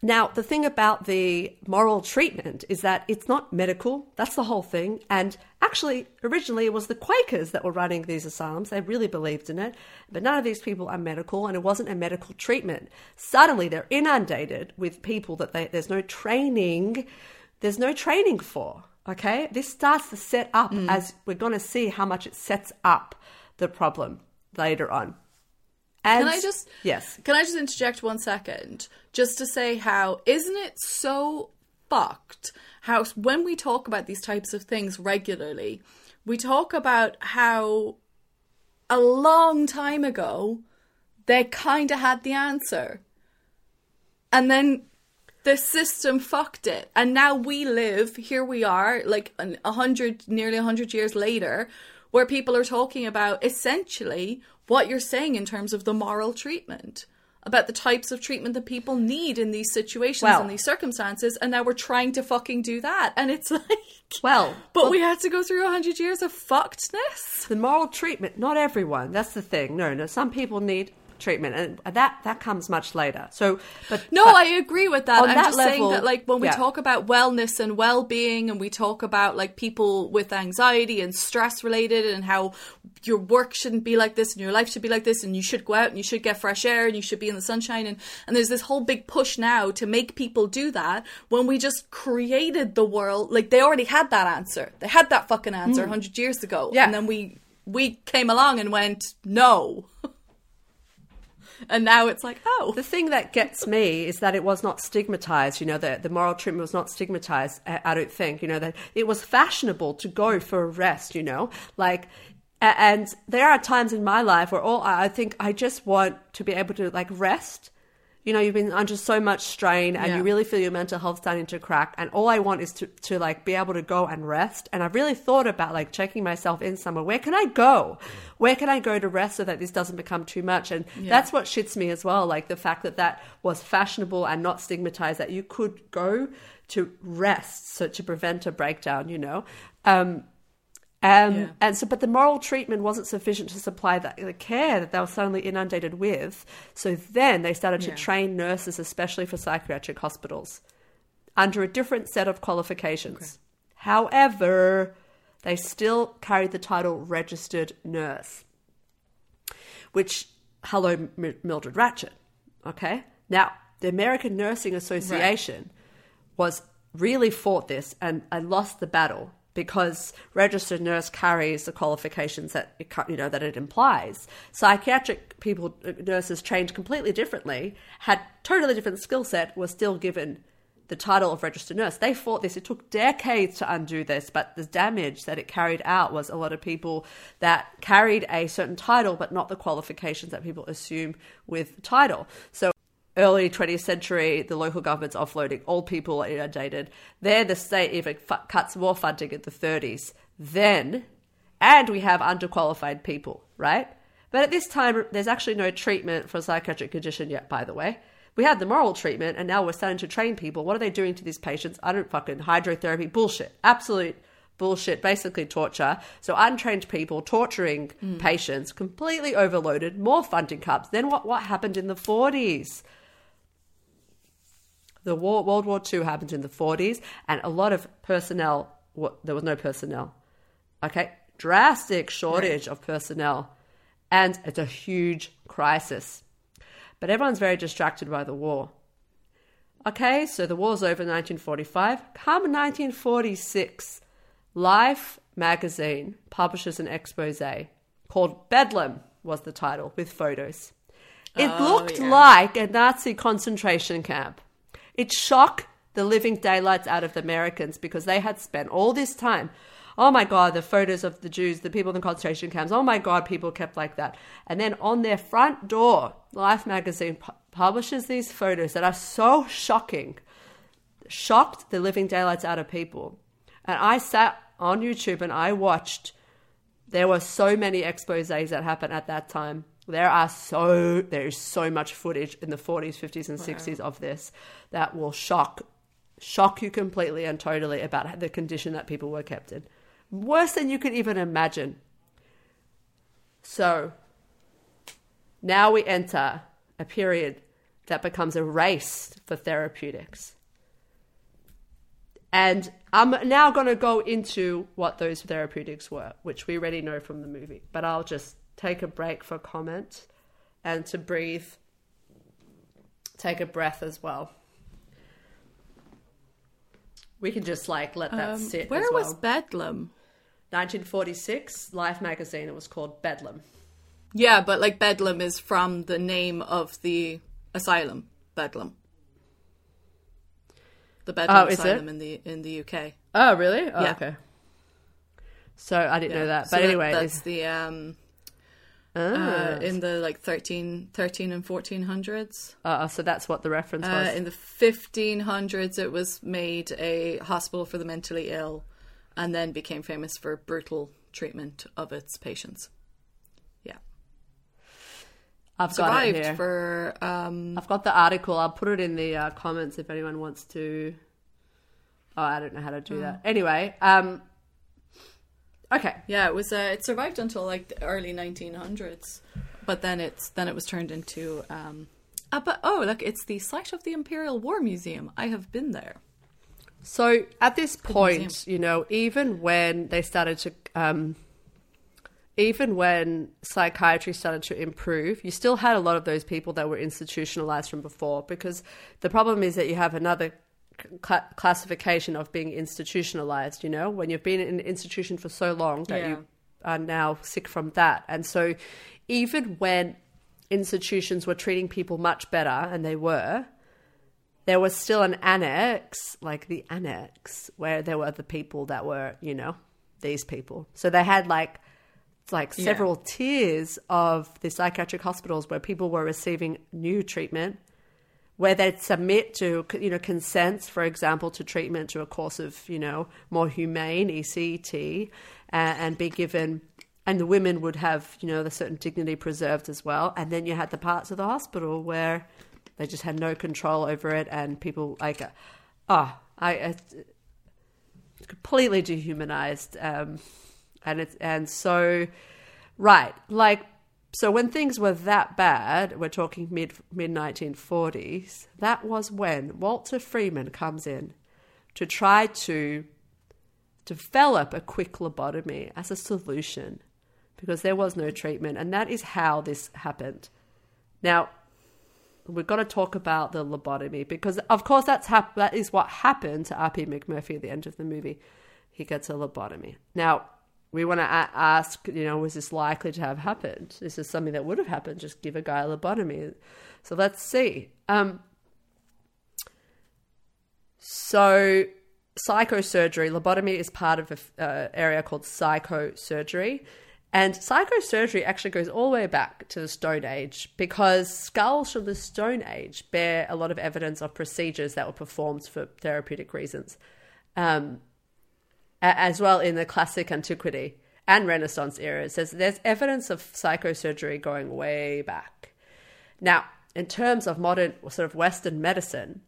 Now, the thing about the moral treatment is that it's not medical. That's the whole thing. And actually, originally, it was the Quakers that were running these asylums. They really believed in it. But none of these people are medical, and it wasn't a medical treatment. Suddenly, they're inundated with people that there's no training. There's no training for, okay? This starts to set up as we're going to see how much it sets up the problem later on. And Can I just interject 1 second just to say how, isn't it so fucked how when we talk about these types of things regularly, we talk about how a long time ago they kind of had the answer and then the system fucked it. And now we live, here we are, like nearly 100 years later, where people are talking about essentially what you're saying in terms of the moral treatment, about the types of treatment that people need in these situations and these circumstances, and now we're trying to fucking do that. And it's like, but we had to go through 100 years of fuckedness. The moral treatment, not everyone. That's the thing. No, some people need treatment, and that comes much later. So, but I agree with that. I'm just saying that, like, when we talk about wellness and well-being, and we talk about like people with anxiety and stress-related, and how your work shouldn't be like this, and your life should be like this, and you should go out and you should get fresh air and you should be in the sunshine, and there's this whole big push now to make people do that. When we just created the world, like they already had that answer. They had that fucking answer 100 years ago, and then we came along and went no. And now it's like, oh. The thing that gets me is that it was not stigmatized. The moral treatment was not stigmatized, I don't think. That it was fashionable to go for a rest, And there are times in my life where I think I just want to be able to, like, rest. You've been under so much strain and you really feel your mental health starting to crack. And all I want is to like be able to go and rest. And I've really thought about like checking myself in somewhere. Where can I go? Where can I go to rest so that this doesn't become too much? And that's what shits me as well. Like the fact that was fashionable and not stigmatized, that you could go to rest. So to prevent a breakdown, And so, but the moral treatment wasn't sufficient to supply the care that they were suddenly inundated with. So then they started to train nurses, especially for psychiatric hospitals, under a different set of qualifications. Okay. However, they still carried the title registered nurse, which, hello, Mildred Ratched. Okay. Now, the American Nursing Association really fought this and lost the battle, because registered nurse carries the qualifications that that it implies. Psychiatric people, nurses trained completely differently, had totally different skill set, were still given the title of registered nurse. They fought this. It took decades to undo this, but the damage that it carried out was a lot of people that carried a certain title but not the qualifications that people assume with title. So early 20th century, the local government's offloading. Old people are inundated. There, the state even cuts more funding in the 30s. And we have underqualified people, right? But at this time, there's actually no treatment for a psychiatric condition yet, by the way. We had the moral treatment, and now we're starting to train people. What are they doing to these patients? I don't fucking... Hydrotherapy. Bullshit. Absolute bullshit. Basically torture. So untrained people torturing patients, completely overloaded, more funding cuts. Then what happened in the 40s? The war, World War II happened in the 40s, and a lot of personnel, there was no personnel, okay? Drastic shortage of personnel, and it's a huge crisis. But everyone's very distracted by the war. Okay, so the war's over in 1945. Come 1946, Life magazine publishes an exposé called Bedlam, was the title, with photos. It looked like a Nazi concentration camp. It shocked the living daylights out of the Americans, because they had spent all this time, oh my God, the photos of the Jews, the people in the concentration camps, oh my God, people kept like that. And then on their front door, Life magazine publishes these photos that are so shocking, shocked the living daylights out of people. And I sat on YouTube and I watched. There were so many exposés that happened at that time. There is so much footage in the 40s, 50s, and 60s of this that will shock you completely and totally about the condition that people were kept in. Worse than you could even imagine. So now we enter a period that becomes a race for therapeutics. And I'm now going to go into what those therapeutics were, which we already know from the movie. But I'll just take a break for comment and to breathe. Take a breath as well. We can just let that sit. Where as well. Was Bedlam? 1946, Life magazine. It was called Bedlam. Yeah, but Bedlam is from the name of the asylum, Bedlam. The Bedlam asylum in the UK. Oh, really? Oh, yeah. Okay. So I didn't know that. But so anyway, that's the in the 13 and 1400s. So that's what the reference was. In the 1500s, it was made a hospital for the mentally ill, and then became famous for brutal treatment of its patients. Yeah, I've survived got it here. For. I've got the article. I'll put it in the comments if anyone wants to. Oh, I don't know how to do that. Anyway, okay. Yeah, it was. It survived until the early 1900s, but then it was turned into. It's the site of the Imperial War Museum. I have been there. So at this point, even when they started to, even when psychiatry started to improve, you still had a lot of those people that were institutionalized from before, because the problem is that you have another classification of being institutionalized, when you've been in an institution for so long that you are now sick from that. And so even when institutions were treating people much better, and they were, there was still an annex, where there were the people that were, these people. So they had several tiers of the psychiatric hospitals where people were receiving new treatment, where they'd submit to, consents, for example, to treatment, to a course of, more humane ECT, and be given. And the women would have, the certain dignity preserved as well. And then you had the parts of the hospital where they just had no control over it, and people it's completely dehumanized, so when things were that bad, we're talking mid 1940s. That was when Walter Freeman comes in to try to develop a quick lobotomy as a solution, because there was no treatment, and that is how this happened. Now, we've got to talk about the lobotomy, because, of course, that is what happened to R.P. McMurphy at the end of the movie. He gets a lobotomy. Now, we want to ask, was this likely to have happened? Is this something that would have happened? Just give a guy a lobotomy. So let's see. So psychosurgery, lobotomy is part of an area called psychosurgery. And psychosurgery actually goes all the way back to the Stone Age, because skulls from the Stone Age bear a lot of evidence of procedures that were performed for therapeutic reasons, as well in the classic antiquity and Renaissance era. It says there's evidence of psychosurgery going way back. Now, in terms of modern sort of Western medicine,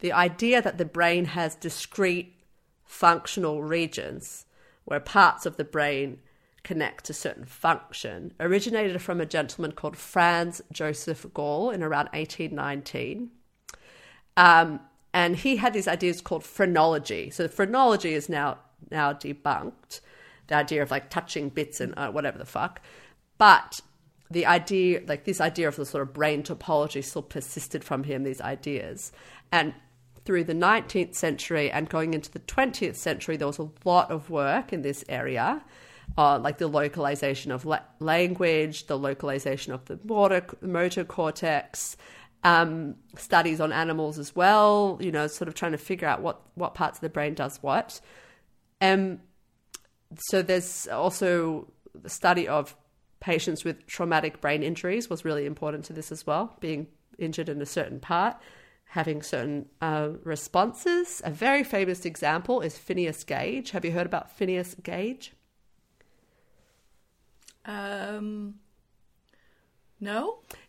the idea that the brain has discrete functional regions where parts of the brain connect to certain function originated from a gentleman called Franz Joseph Gall in around 1819. And he had these ideas called phrenology. So phrenology is now debunked, the idea of touching bits and whatever the fuck. But the idea, this idea of the sort of brain topology still persisted from him, these ideas. And through the 19th century and going into the 20th century, there was a lot of work in this area. The localization of language, the localization of the motor cortex, studies on animals as well, sort of trying to figure out what parts of the brain does what. So there's also the study of patients with traumatic brain injuries was really important to this as well, being injured in a certain part, having certain responses. A very famous example is Phineas Gage. Have you heard about Phineas Gage? No.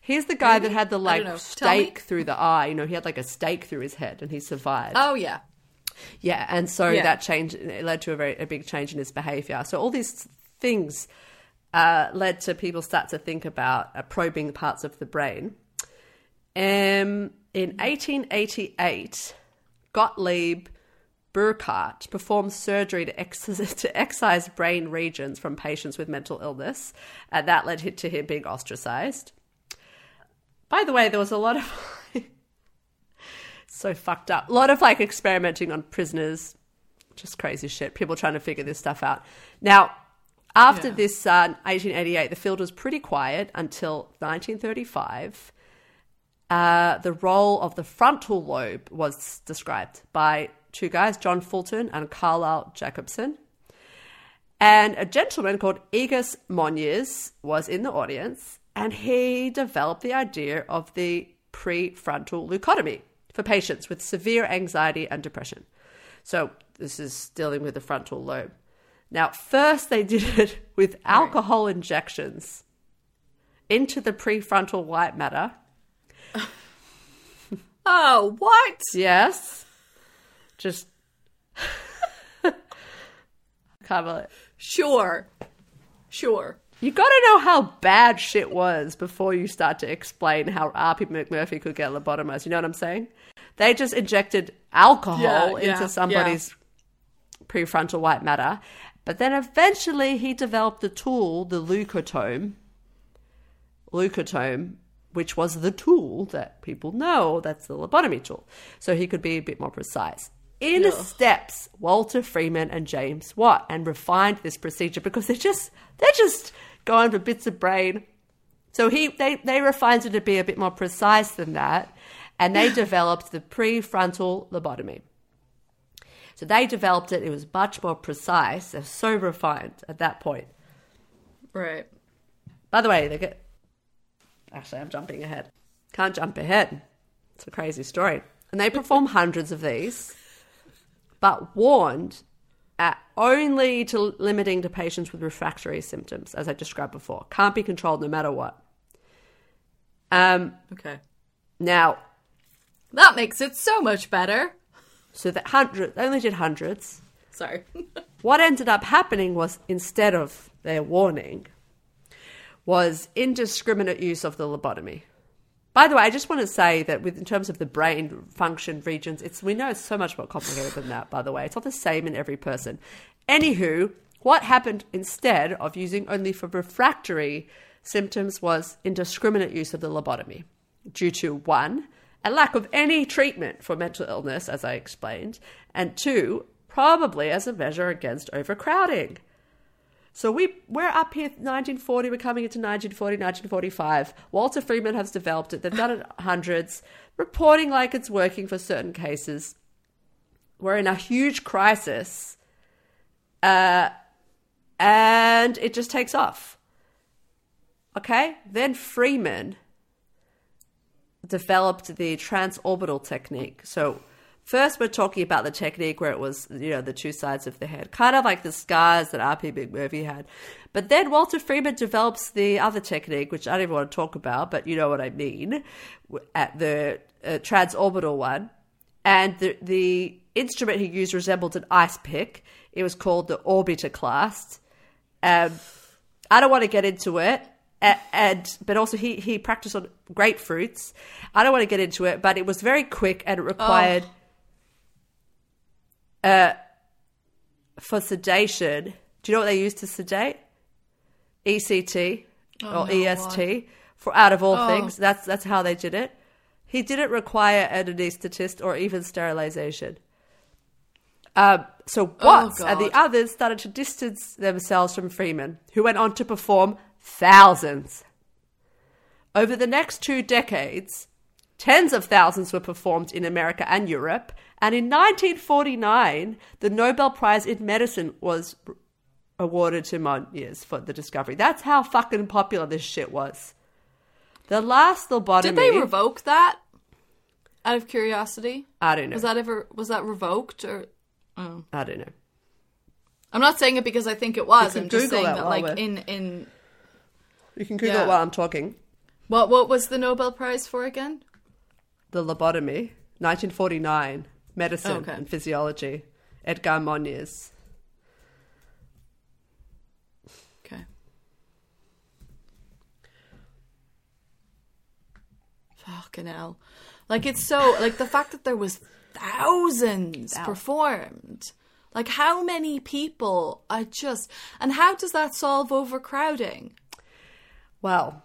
He's the guy that had the stake through the eye. He had a stake through his head, and he survived. Oh yeah. Yeah. And so that change led to a big change in his behavior. So all these things, led to people start to think about probing parts of the brain. In 1888, Gottlieb Burckhardt performed surgery to excise brain regions from patients with mental illness, and that led to him being ostracized. By the way, there was a lot of so fucked up. A lot of like experimenting on prisoners, just crazy shit. People trying to figure this stuff out. Now, after this 1888, the field was pretty quiet until 1935. The role of the frontal lobe was described by two guys, John Fulton and Carlisle Jacobson. And a gentleman called Egus Moniz was in the audience, and he developed the idea of the prefrontal leucotomy for patients with severe anxiety and depression. So this is dealing with the frontal lobe. Now, first they did it with alcohol injections into the prefrontal white matter. Oh, what? Yes. Just cover it. Sure. You got to know how bad shit was before you start to explain how R.P. McMurphy could get lobotomized. You know what I'm saying? They just injected alcohol into somebody's prefrontal white matter. But then eventually he developed the tool, the leucotome, which was the tool that people know. That's the lobotomy tool. So he could be a bit more precise. In steps, Walter Freeman and James Watt, and refined this procedure because they're just going for bits of brain. So they refined it to be a bit more precise than that, and they developed the prefrontal lobotomy. So they developed it. It was much more precise. They're so refined at that point. Right. By the way, actually, I'm jumping ahead. Can't jump ahead. It's a crazy story. And they perform hundreds of these, but warned only to limiting to patients with refractory symptoms, as I described before. Can't be controlled no matter what. Okay. Now, that makes it so much better. So that they only did hundreds. Sorry. What ended up happening was, instead of their warning, was indiscriminate use of the lobotomy. By the way, I just want to say that in terms of the brain function regions, we know it's so much more complicated than that, by the way. It's not the same in every person. Anywho, what happened instead of using only for refractory symptoms was indiscriminate use of the lobotomy due to, one, a lack of any treatment for mental illness, as I explained, and two, probably as a measure against overcrowding. So we're up here, 1940, we're coming into 1940, 1945. Walter Freeman has developed it. They've done it hundreds, reporting like it's working for certain cases. We're in a huge crisis, and it just takes off. Okay? Then Freeman developed the transorbital technique. So first, we're talking about the technique where it was, the two sides of the head, kind of like the scars that R.P. McMurphy had. But then Walter Freeman develops the other technique, which I don't even want to talk about, but you know what I mean, at the transorbital one. And the instrument he used resembled an ice pick. It was called the orbitoclast. I don't want to get into it. But also he practiced on grapefruits. I don't want to get into it, but it was very quick, and it required... for sedation, do you know what they use to sedate? ECT or EST, for out of all things. That's how they did it. He didn't require an anesthetist or even sterilization. So Watts and the others started to distance themselves from Freeman, who went on to perform thousands. Over the next 2 decades, tens of thousands were performed in America and Europe. And in 1949, the Nobel Prize in Medicine was awarded to Moniz for the discovery. That's how fucking popular this shit was. The last lobotomy... Did they revoke that? Out of curiosity? I don't know. Was that revoked? Or? Oh. I don't know. I'm not saying it because I think it was. I'm Google just saying that like in... You can Google it while I'm talking. What was the Nobel Prize for again? The lobotomy. 1949. Medicine and Physiology. Edgar Moniz. Okay. fucking hell. Like, it's so, like, the fact that there was thousands performed. Like, how many people are just... And how does that solve overcrowding? Well...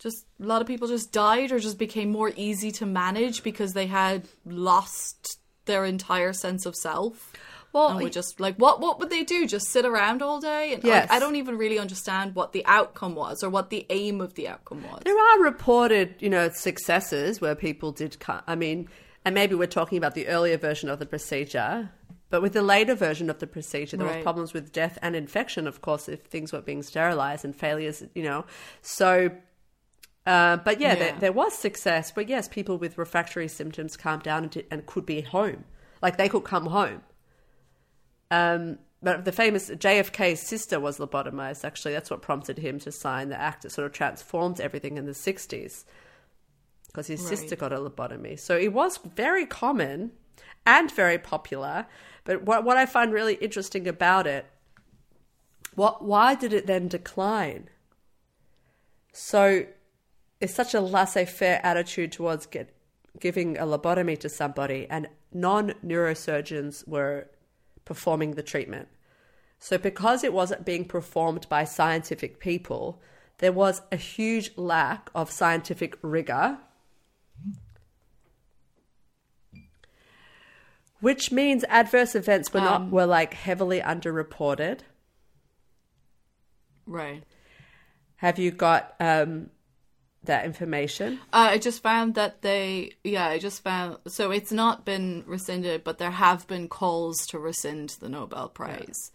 Just a lot of people just died or just became more easy to manage because they had lost their entire sense of self. Well, and were just like, what would they do? Just sit around all day? And yes. I don't even really understand what the outcome was or what the aim of the outcome was. There are reported, you know, successes where people did... I mean, and maybe we're talking about the earlier version of the procedure, but with the later version of the procedure, there was problems with death and infection, of course, if things were being sterilized and failures, you know. So... but yeah, there was success. But yes, people with refractory symptoms calmed down and could be home. Like, they could come home. But the famous JFK's sister was lobotomized, actually. That's what prompted him to sign the act. It sort of transformed everything in the 60s because his sister got a lobotomy. So it was very common and very popular. But what I find really interesting about it, why did it then decline? So... It's such a laissez-faire attitude towards giving a lobotomy to somebody, and non-neurosurgeons were performing the treatment. So because it wasn't being performed by scientific people, there was a huge lack of scientific rigor, which means adverse events were heavily underreported. Right. Have you got... that information? I just found that so it's not been rescinded, but there have been calls to rescind the Nobel Prize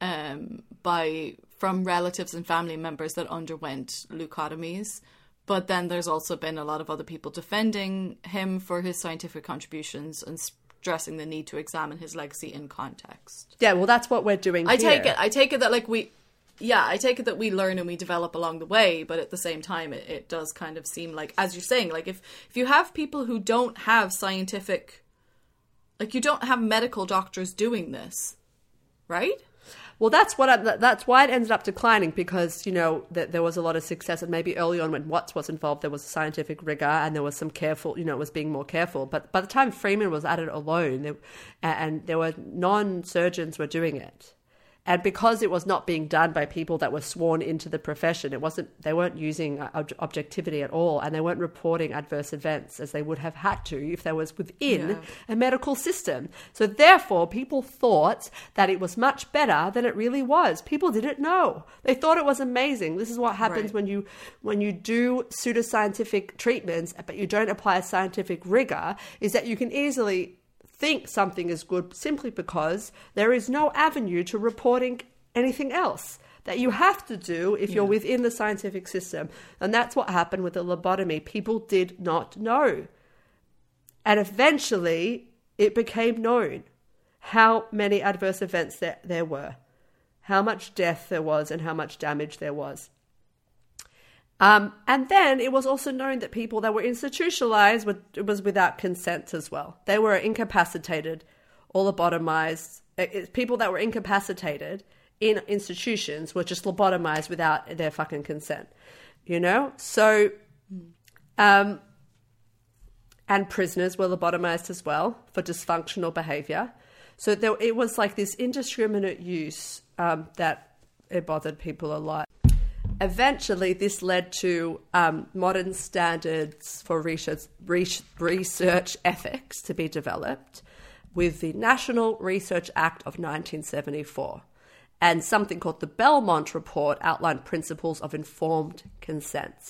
from relatives and family members that underwent leucotomies. But then there's also been a lot of other people defending him for his scientific contributions and stressing the need to examine his legacy in context. Yeah, well, that's what we're doing here. I take it that we learn and we develop along the way, but at the same time, it does kind of seem like, as you're saying, like if you have people who don't have scientific, like you don't have medical doctors doing this, right? Well, that's why it ended up declining, because, you know, there was a lot of success, and maybe early on when Watts was involved, there was scientific rigor and there was some careful, you know, it was being more careful. But by the time Freeman was at it alone, and there were non-surgeons were doing it. And because it was not being done by people that were sworn into the profession, they weren't using objectivity at all, and they weren't reporting adverse events as they would have had to if they was within a medical system. So therefore, people thought that it was much better than it really was. People didn't know. They thought it was amazing. This is what happens when you do pseudoscientific treatments, but you don't apply scientific rigor, is that you can easily... think something is good simply because there is no avenue to reporting anything else that you have to do if you're within the scientific system. And that's what happened with the lobotomy. People did not know. And eventually it became known how many adverse events there were, how much death there was, and how much damage there was. And then it was also known that people that were institutionalized was without consent as well. They were incapacitated or lobotomized. People that were incapacitated in institutions were just lobotomized without their fucking consent, you know? So, and prisoners were lobotomized as well for dysfunctional behavior. So it was like this indiscriminate use that it bothered people a lot. Eventually, this led to modern standards for research ethics to be developed with the National Research Act of 1974, and something called the Belmont Report outlined principles of informed consent.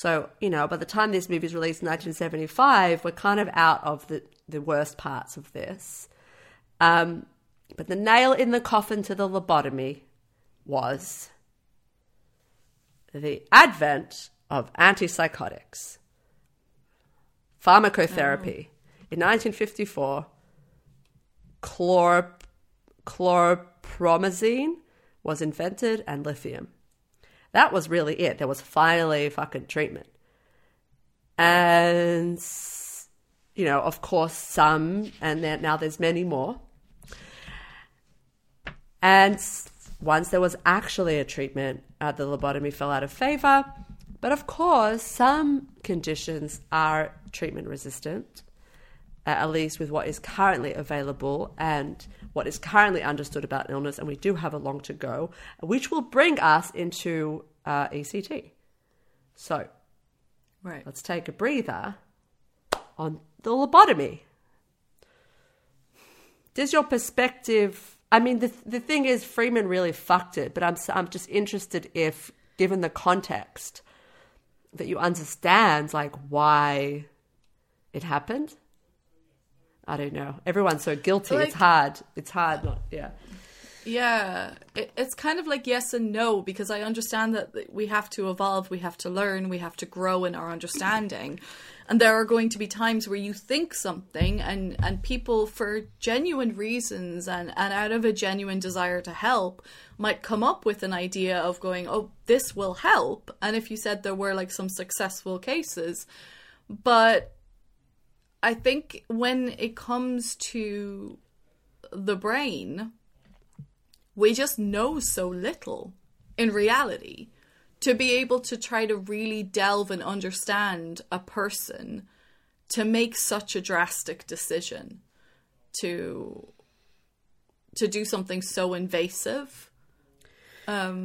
So, you know, by the time this movie is released in 1975, we're kind of out of the worst parts of this. But the nail in the coffin to the lobotomy was... the advent of antipsychotics, pharmacotherapy. In 1954, chlorpromazine was invented, and lithium. That was really it. There was finally fucking treatment. And, you know, of course, some, and then now there's many more. And... once there was actually a treatment, the lobotomy fell out of favor, But of course, some conditions are treatment resistant, at least with what is currently available and what is currently understood about illness, and we do have a long to go, which will bring us into ECT. So let's take a breather on the lobotomy. Does your perspective... I mean, the thing is, Freeman really fucked it, but I'm just interested if, given the context, that you understand, like, why it happened. I don't know. Everyone's so guilty. Like, it's hard. Yeah. It's kind of like yes and no, because I understand that we have to evolve, we have to learn, we have to grow in our understanding. And there are going to be times where you think something and people, for genuine reasons and out of a genuine desire to help, might come up with an idea of going, oh, this will help. And if you said there were like some successful cases, but I think when it comes to the brain, we just know so little in reality to be able to try to really delve and understand a person to make such a drastic decision to do something so invasive. I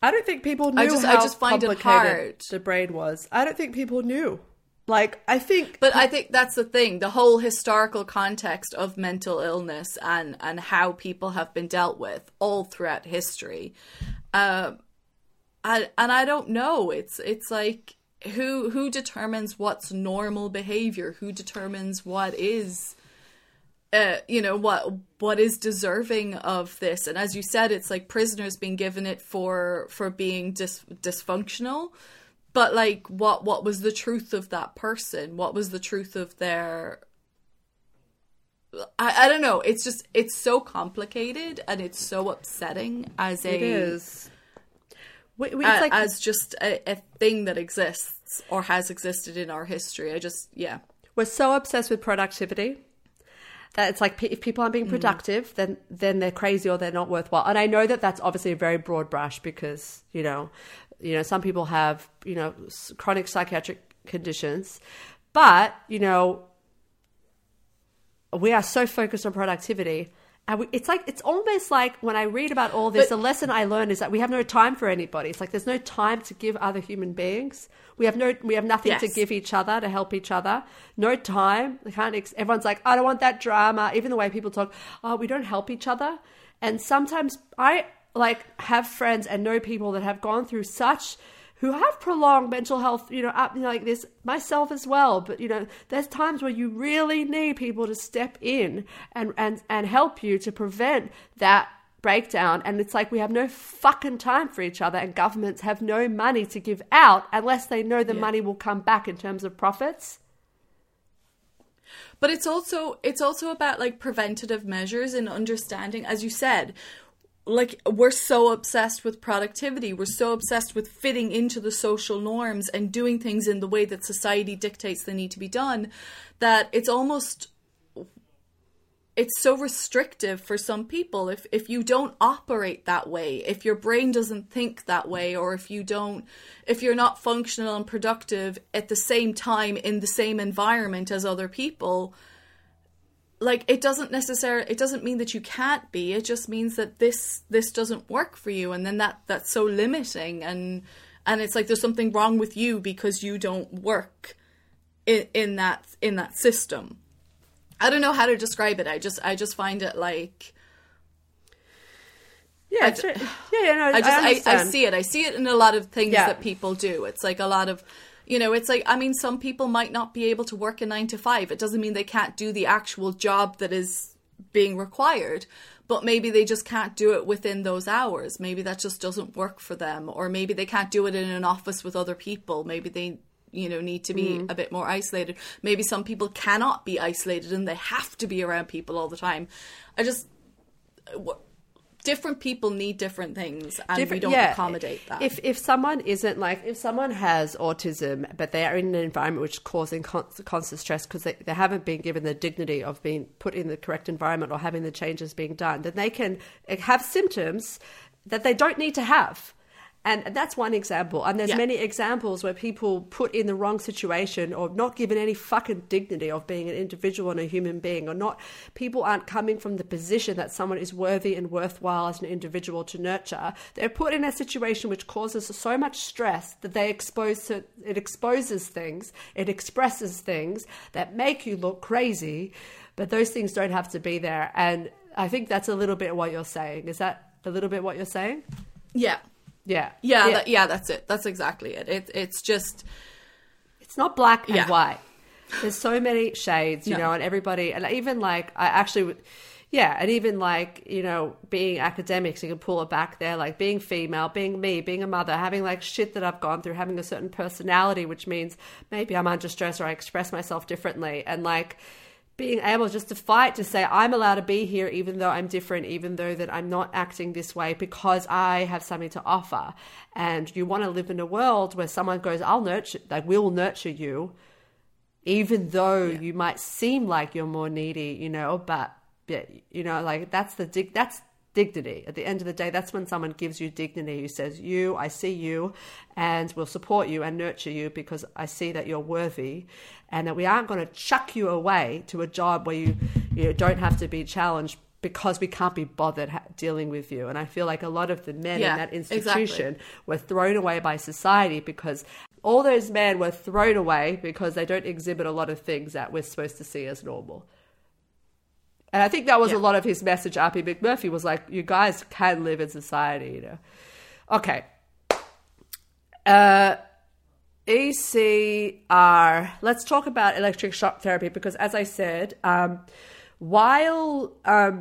don't think people knew I just find it hard. The brain was. I don't think people knew. Like, I think... But I think that's the thing. The whole historical context of mental illness and how people have been dealt with all throughout history. And I don't know. It's like, who determines what's normal behavior? Who determines what is... what is deserving of this? And as you said, it's like prisoners being given it for being dysfunctional. But like, what was the truth of that person? What was the truth of their... I don't know. It's just, it's so complicated and it's so upsetting as a... It is. It's like... As just a thing that exists or has existed in our history. We're so obsessed with productivity that it's like, if people aren't being productive, then they're crazy or they're not worthwhile. And I know that that's obviously a very broad brush because, you know, some people have, chronic psychiatric conditions, but, we are so focused on productivity. And it's like, it's almost like when I read about all this, the lesson I learned is that we have no time for anybody. It's like, there's no time to give other human beings. We have nothing to give each other, to help each other. No time. Everyone's like, I don't want that drama. Even the way people talk, we don't help each other. And sometimes I have friends and know people that have gone through who have prolonged mental health, like this, myself as well. But, there's times where you really need people to step in and help you to prevent that breakdown. And it's like, we have no fucking time for each other, and governments have no money to give out unless they know the money will come back in terms of profits. But it's also about like preventative measures and understanding, as you said. Like, we're so obsessed with productivity. We're so obsessed with fitting into the social norms and doing things in the way that society dictates they need to be done, that it's almost... It's so restrictive for some people. If you don't operate that way, if your brain doesn't think that way, or if you're not functional and productive at the same time in the same environment as other people... Like, it doesn't mean that you can't be, it just means that this doesn't work for you. And then that's so limiting. And it's like, there's something wrong with you because you don't work in that system. I don't know how to describe it. I just find it like... I see it in a lot of things that people do. It's like a lot of... it's like, I mean, some people might not be able to work a 9-to-5. It doesn't mean they can't do the actual job that is being required, but maybe they just can't do it within those hours. Maybe that just doesn't work for them, or maybe they can't do it in an office with other people. Maybe they, need to be a bit more isolated. Maybe some people cannot be isolated and they have to be around people all the time. Different people need different things, and we don't accommodate that. If someone isn't if someone has autism, but they are in an environment which is causing constant stress because they haven't been given the dignity of being put in the correct environment or having the changes being done, then they can have symptoms that they don't need to have. And that's one example. And there's many examples where people put in the wrong situation or not given any fucking dignity of being an individual and a human being, or not, people aren't coming from the position that someone is worthy and worthwhile as an individual to nurture. They're put in a situation which causes so much stress that they exposes things, it expresses things that make you look crazy, but those things don't have to be there. And I think that's a little bit what you're saying. Is that a little bit what you're saying? Yeah. Yeah. Yeah. That's it. That's exactly it. It's just, it's not black and white. There's so many shades, you know, and everybody, and even like, I actually, and even like, you know, being academics, you can pull it back there, like being female, being me, being a mother, having like shit that I've gone through, having a certain personality, which means maybe I'm under stress or I express myself differently. And like, being able just to fight to say, I'm allowed to be here even though I'm different, even though that I'm not acting this way because I have something to offer. And you want to live in a world where someone goes, we'll nurture you, even though you might seem like you're more needy, you know, but, you know, like that's dignity. At the end of the day, that's when someone gives you dignity, who says, I see you and will support you and nurture you because I see that you're worthy, and that we aren't going to chuck you away to a job where you don't have to be challenged because we can't be bothered dealing with you. And I feel like a lot of the men in that institution were thrown away by society because all those men were thrown away because they don't exhibit a lot of things that we're supposed to see as normal. And I think that was a lot of his message. R.P. McMurphy was like, you guys can live in society, you know. Okay. ECR. Let's talk about electric shock therapy because, as I said, while the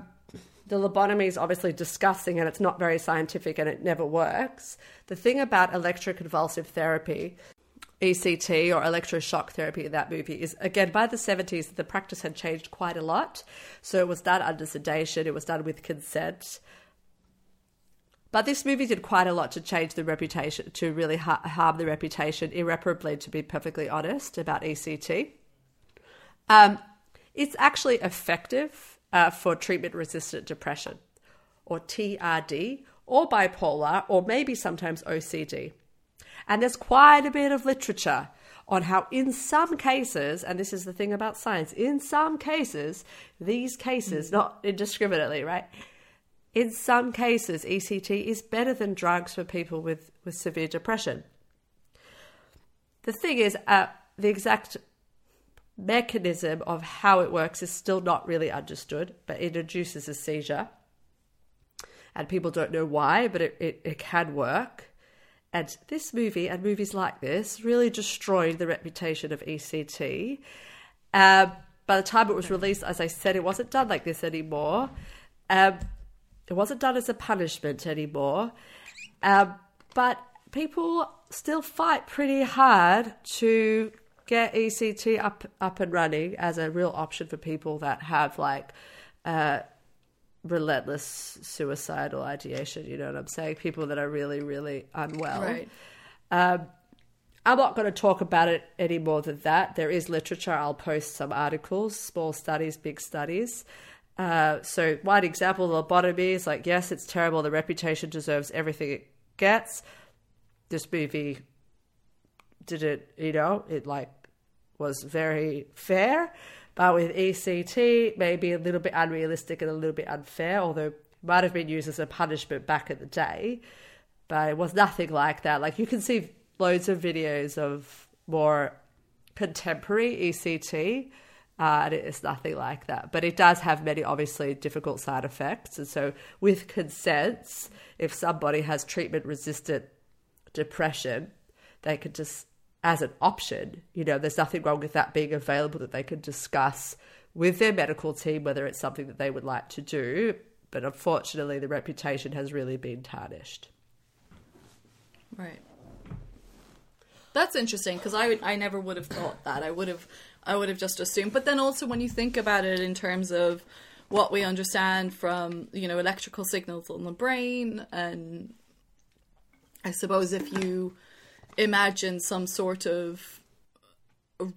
lobotomy is obviously disgusting and it's not very scientific and it never works, the thing about electroconvulsive therapy, ECT or electroshock therapy in that movie is, again, by the 70s, the practice had changed quite a lot. So it was done under sedation. It was done with consent. But this movie did quite a lot to change the reputation, to really harm the reputation irreparably, to be perfectly honest, about ECT. It's actually effective for treatment-resistant depression or TRD or bipolar or maybe sometimes OCD. And there's quite a bit of literature on how in some cases, and this is the thing about science, in some cases, these cases, not indiscriminately, right? In some cases, ECT is better than drugs for people with severe depression. The thing is, the exact mechanism of how it works is still not really understood, but it induces a seizure. And people don't know why, but it can work. And this movie and movies like this really destroyed the reputation of ECT. By the time it was released, as I said, it wasn't done like this anymore. It wasn't done as a punishment anymore. But people still fight pretty hard to get ECT up and running as a real option for people that have like relentless suicidal ideation, you know what I'm saying? People that are really, really unwell. Right. I'm not going to talk about it any more than that. There is literature. I'll post some articles, small studies, big studies. So one example, lobotomy is like, yes, it's terrible. The reputation deserves everything it gets. This movie didn't, you know, it like was very fair. But with ECT, maybe a little bit unrealistic and a little bit unfair, although it might have been used as a punishment back in the day. But it was nothing like that. Like, you can see loads of videos of more contemporary ECT, and it's nothing like that. But it does have many, obviously, difficult side effects. And so with consents, if somebody has treatment-resistant depression, they could just, as an option, you know, there's nothing wrong with that being available, that they can discuss with their medical team whether it's something that they would like to do. But unfortunately, the reputation has really been tarnished. Right. That's interesting, because I never would have thought that. I would have just assumed. But then also, when you think about it in terms of what we understand from, you know, electrical signals on the brain, and I suppose if you imagine some sort of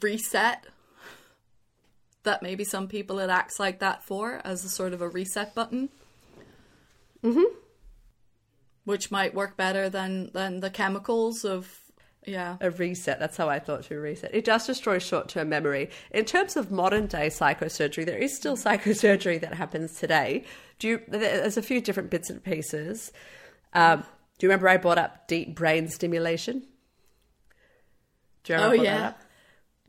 reset that maybe some people it acts like that for, as a sort of a reset button, which might work better than the chemicals of... Yeah. A reset. That's how I thought to reset. It does destroy short-term memory. In terms of modern-day psychosurgery, there is still psychosurgery that happens today. There's a few different bits and pieces. Do you remember I brought up deep brain stimulation? Do you remember that up?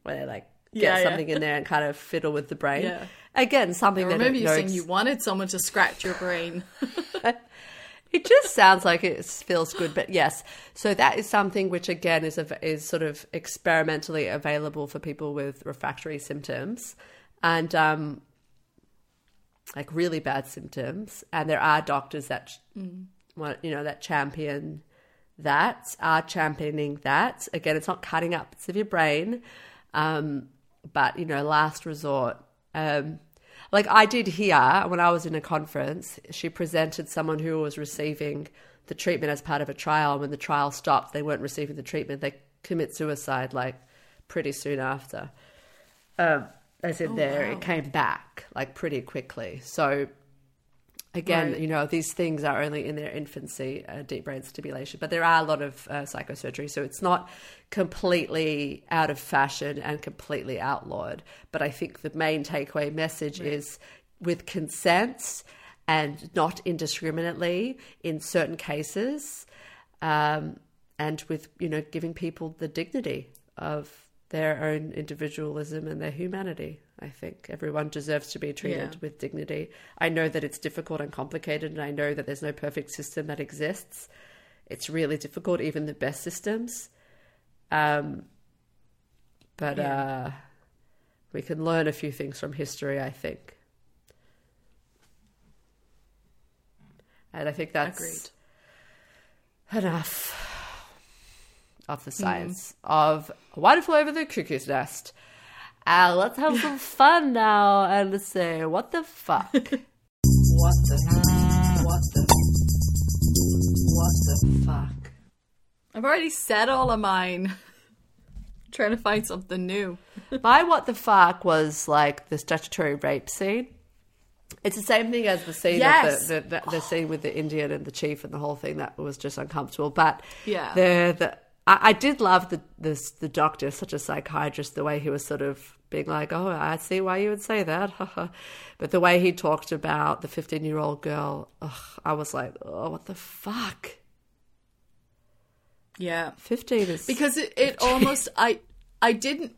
Where they like get something in there and kind of fiddle with the brain. Yeah. Again, something that I remember you saying you wanted someone to scratch your brain. It just sounds like it feels good, but yes. So that is something which, again, is sort of experimentally available for people with refractory symptoms and like really bad symptoms. And there are doctors that that champion that, are championing that. Again, it's not cutting up bits of your brain, but last resort. Like I did hear when I was in a conference, she presented someone who was receiving the treatment as part of a trial. When the trial stopped, they weren't receiving the treatment. They commit suicide like pretty soon after. It came back like pretty quickly. So again, these things are only in their infancy, deep brain stimulation. But there are a lot of psychosurgery. So it's not completely out of fashion and completely outlawed. But I think the main takeaway message is with consent and not indiscriminately in certain cases, and with, giving people the dignity of their own individualism and their humanity. I think everyone deserves to be treated with dignity. I know that it's difficult and complicated, and I know that there's no perfect system that exists. It's really difficult, even the best systems. We can learn a few things from history, I think. And I think that's enough of the science of Wonderful Over the Cuckoo's Nest. Let's have some fun now and let's say, what the fuck? What the fuck? I've already said all of mine. I'm trying to find something new. My what the fuck was like the statutory rape scene. It's the same thing as the scene of the scene with the Indian and the chief and the whole thing that was just uncomfortable. But I did love the doctor, such a psychiatrist, the way he was sort of being like, oh, I see why you would say that. But the way he talked about the 15-year-old girl, I was like, oh, what the fuck? Yeah. 15 is... Because it almost... I didn't...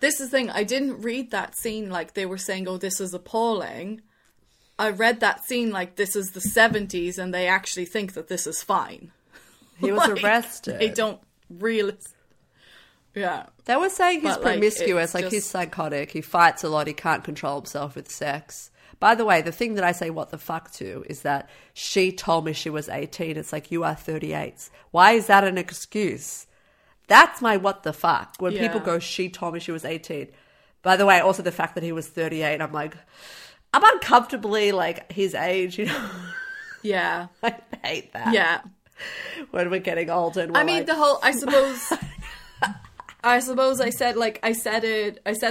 This is the thing. I didn't read that scene like they were saying, oh, this is appalling. I read that scene like this is the 70s and they actually think that this is fine. He was arrested. They don't... Realist, they were saying he's promiscuous, like he's psychotic, he fights a lot, he can't control himself with sex. By the way, the thing that I say what the fuck to is that she told me she was 18. It's like, you are 38. Why is that an excuse? That's my what the fuck when people go, she told me she was 18. By the way, also the fact that he was 38, I'm like, I'm uncomfortably like his age, yeah. I hate that. Yeah, when we're getting older and we're I said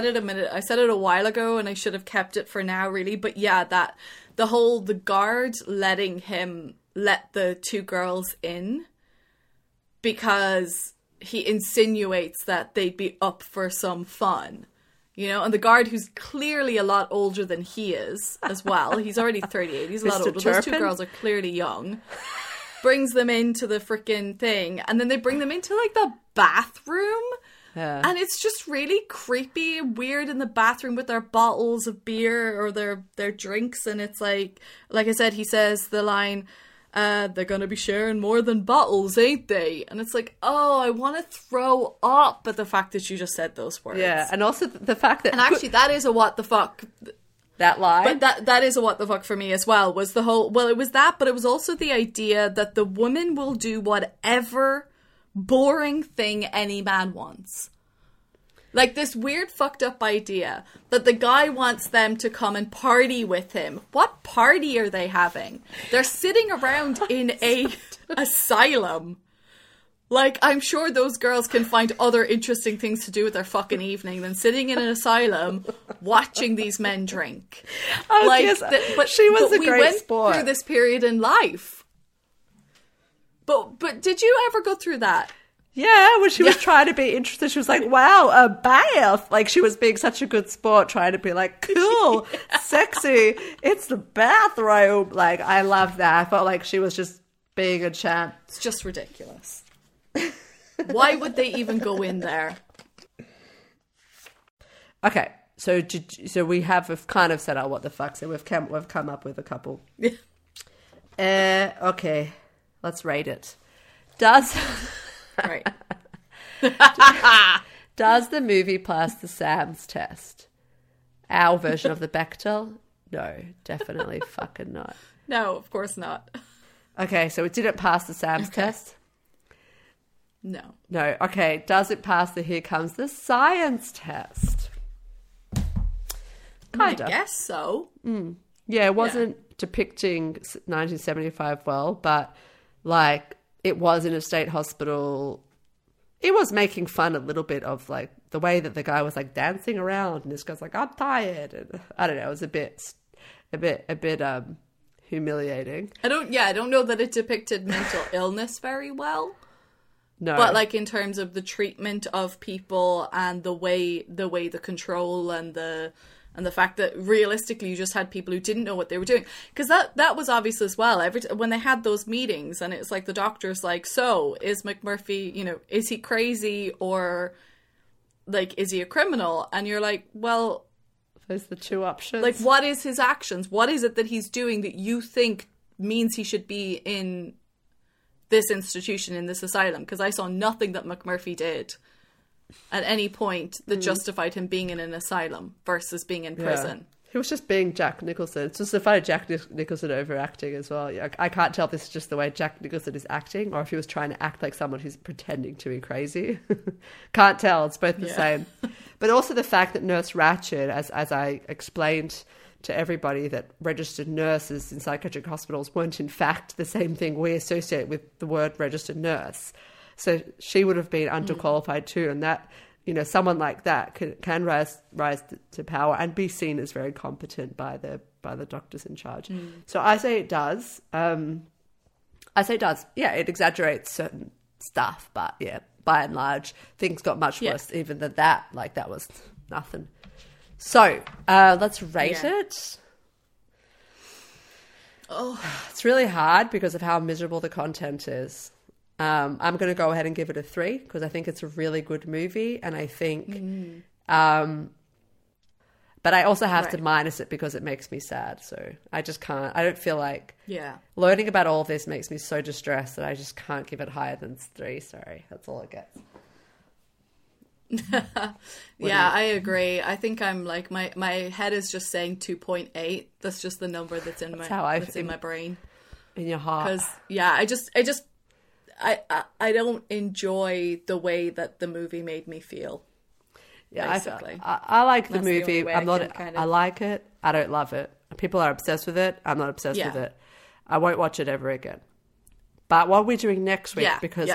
it a while ago and I should have kept it for now really, but that the whole the guard letting him let the two girls in because he insinuates that they'd be up for some fun, and the guard who's clearly a lot older than he is as well, he's already 38, he's a lot older. Those two girls are clearly young. Brings them into the freaking thing, and then they bring them into like the bathroom, and it's just really creepy and weird in the bathroom with their bottles of beer or their drinks, and it's like I said, he says the line, they're gonna be sharing more than bottles, ain't they? And it's like, oh, I want to throw up at the fact that you just said those words. Yeah, and also the fact that, and actually that is a what the fuck. That lie. But that is a what the fuck for me as well, was the whole... Well, it was that, but it was also the idea that the woman will do whatever boring thing any man wants. Like this weird fucked up idea that the guy wants them to come and party with him. What party are they having? They're sitting around in a asylum. Like, I'm sure those girls can find other interesting things to do with their fucking evening than sitting in an asylum watching these men drink. Oh, like, but she was a great sport. We went through this period in life. But did you ever go through that? Yeah, when she was trying to be interested, she was like, wow, a bath. Like, she was being such a good sport, trying to be like, cool, sexy, it's the bathrobe. Like, I love that. I felt like she was just being a champ. It's just ridiculous. Why would they even go in there? Okay, so we have kind of set out what the fuck, so we've come up with a couple. Okay, let's rate it. Right. Does the movie pass the SAMS test? Our version of the Bechdel? No, definitely fucking not. No, of course not. Okay, so it didn't pass the SAMS test? No. No, okay. Does it pass the Here Comes the Science test? Kind of. I guess so. Mm. Yeah, it wasn't depicting 1975 well, but like... It was in a state hospital. It was making fun a little bit of like the way that the guy was like dancing around, and this guy's like, "I'm tired." And I don't know. It was a bit humiliating. I don't know that it depicted mental illness very well. No, but like in terms of the treatment of people and the way the control and the fact that realistically you just had people who didn't know what they were doing. Because that was obvious as well. When they had those meetings and it's like the doctor's like, so is McMurphy, is he crazy or like, is he a criminal? And you're like, well... Those are the two options. Like, what is his actions? What is it that he's doing that you think means he should be in this institution, in this asylum? Because I saw nothing that McMurphy did at any point that justified him being in an asylum versus being in prison. He was just being Jack Nicholson. It's just the fact of Jack Nicholson overacting as well. I can't tell if this is just the way Jack Nicholson is acting or if he was trying to act like someone who's pretending to be crazy. Can't tell. It's both the same. But also the fact that Nurse Ratched, as I explained to everybody, that registered nurses in psychiatric hospitals weren't in fact the same thing we associate with the word registered nurse. So she would have been underqualified too. And that, someone like that can rise to power and be seen as very competent by the doctors in charge. So I say it does. Yeah, it exaggerates certain stuff. But yeah, by and large, things got much worse even than that. Like that was nothing. So let's rate it. Oh, it's really hard because of how miserable the content is. I'm going to go ahead and give it a 3 because I think it's a really good movie, and I think, but I also have to minus it because it makes me sad. So I just can't. I don't feel like learning about all of this makes me so distressed that I just can't give it higher than 3. Sorry, that's all it gets. I agree. I think I'm like my head is just saying 2.8. That's just the number that's in my brain, in your heart. Because I don't enjoy the way that the movie made me feel. Yeah, basically. I like the movie. I like it. I don't love it. People are obsessed with it. I'm not obsessed with it. I won't watch it ever again. But what we're doing next week, because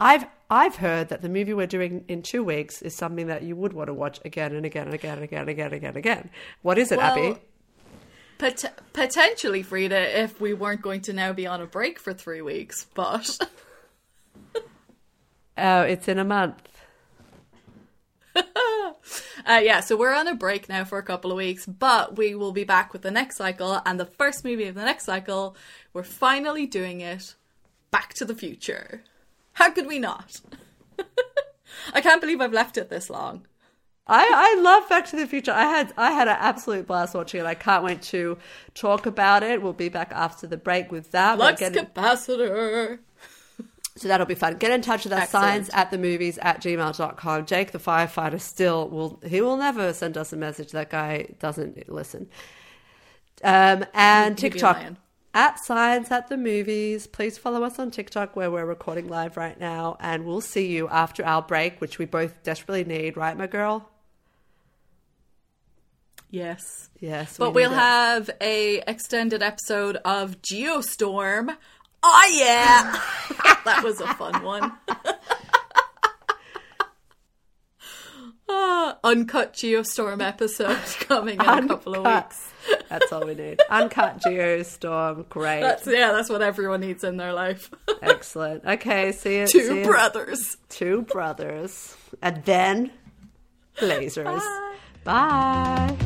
I've heard that the movie we're doing in 2 weeks is something that you would want to watch again and again and again and again and again and again and again. What is it, Abby? Potentially, Frida, if we weren't going to now be on a break for 3 weeks, but. Oh, it's in a month. So we're on a break now for a couple of weeks, but we will be back with the next cycle, and the first movie of the next cycle, we're finally doing it, Back to the Future. How could we not? I can't believe I've left it this long. I love Back to the Future. I had an absolute blast watching it. I can't wait to talk about it. We'll be back after the break with that. Flux capacitor. So that'll be fun. Get in touch with us, science@themovies@gmail.com. Jake the firefighter will never send us a message. That guy doesn't listen. And TikTok @science@themovies. Please follow us on TikTok where we're recording live right now. And we'll see you after our break, which we both desperately need. Right, my girl? Yes. Yes. But we'll have a extended episode of Geostorm. Oh, yeah. That was a fun one. Uncut Geostorm episode coming in a couple of weeks. That's all we need. Uncut Geostorm. Great. That's what everyone needs in their life. Excellent. Okay, see you. Two brothers. And then lasers. Bye. Bye.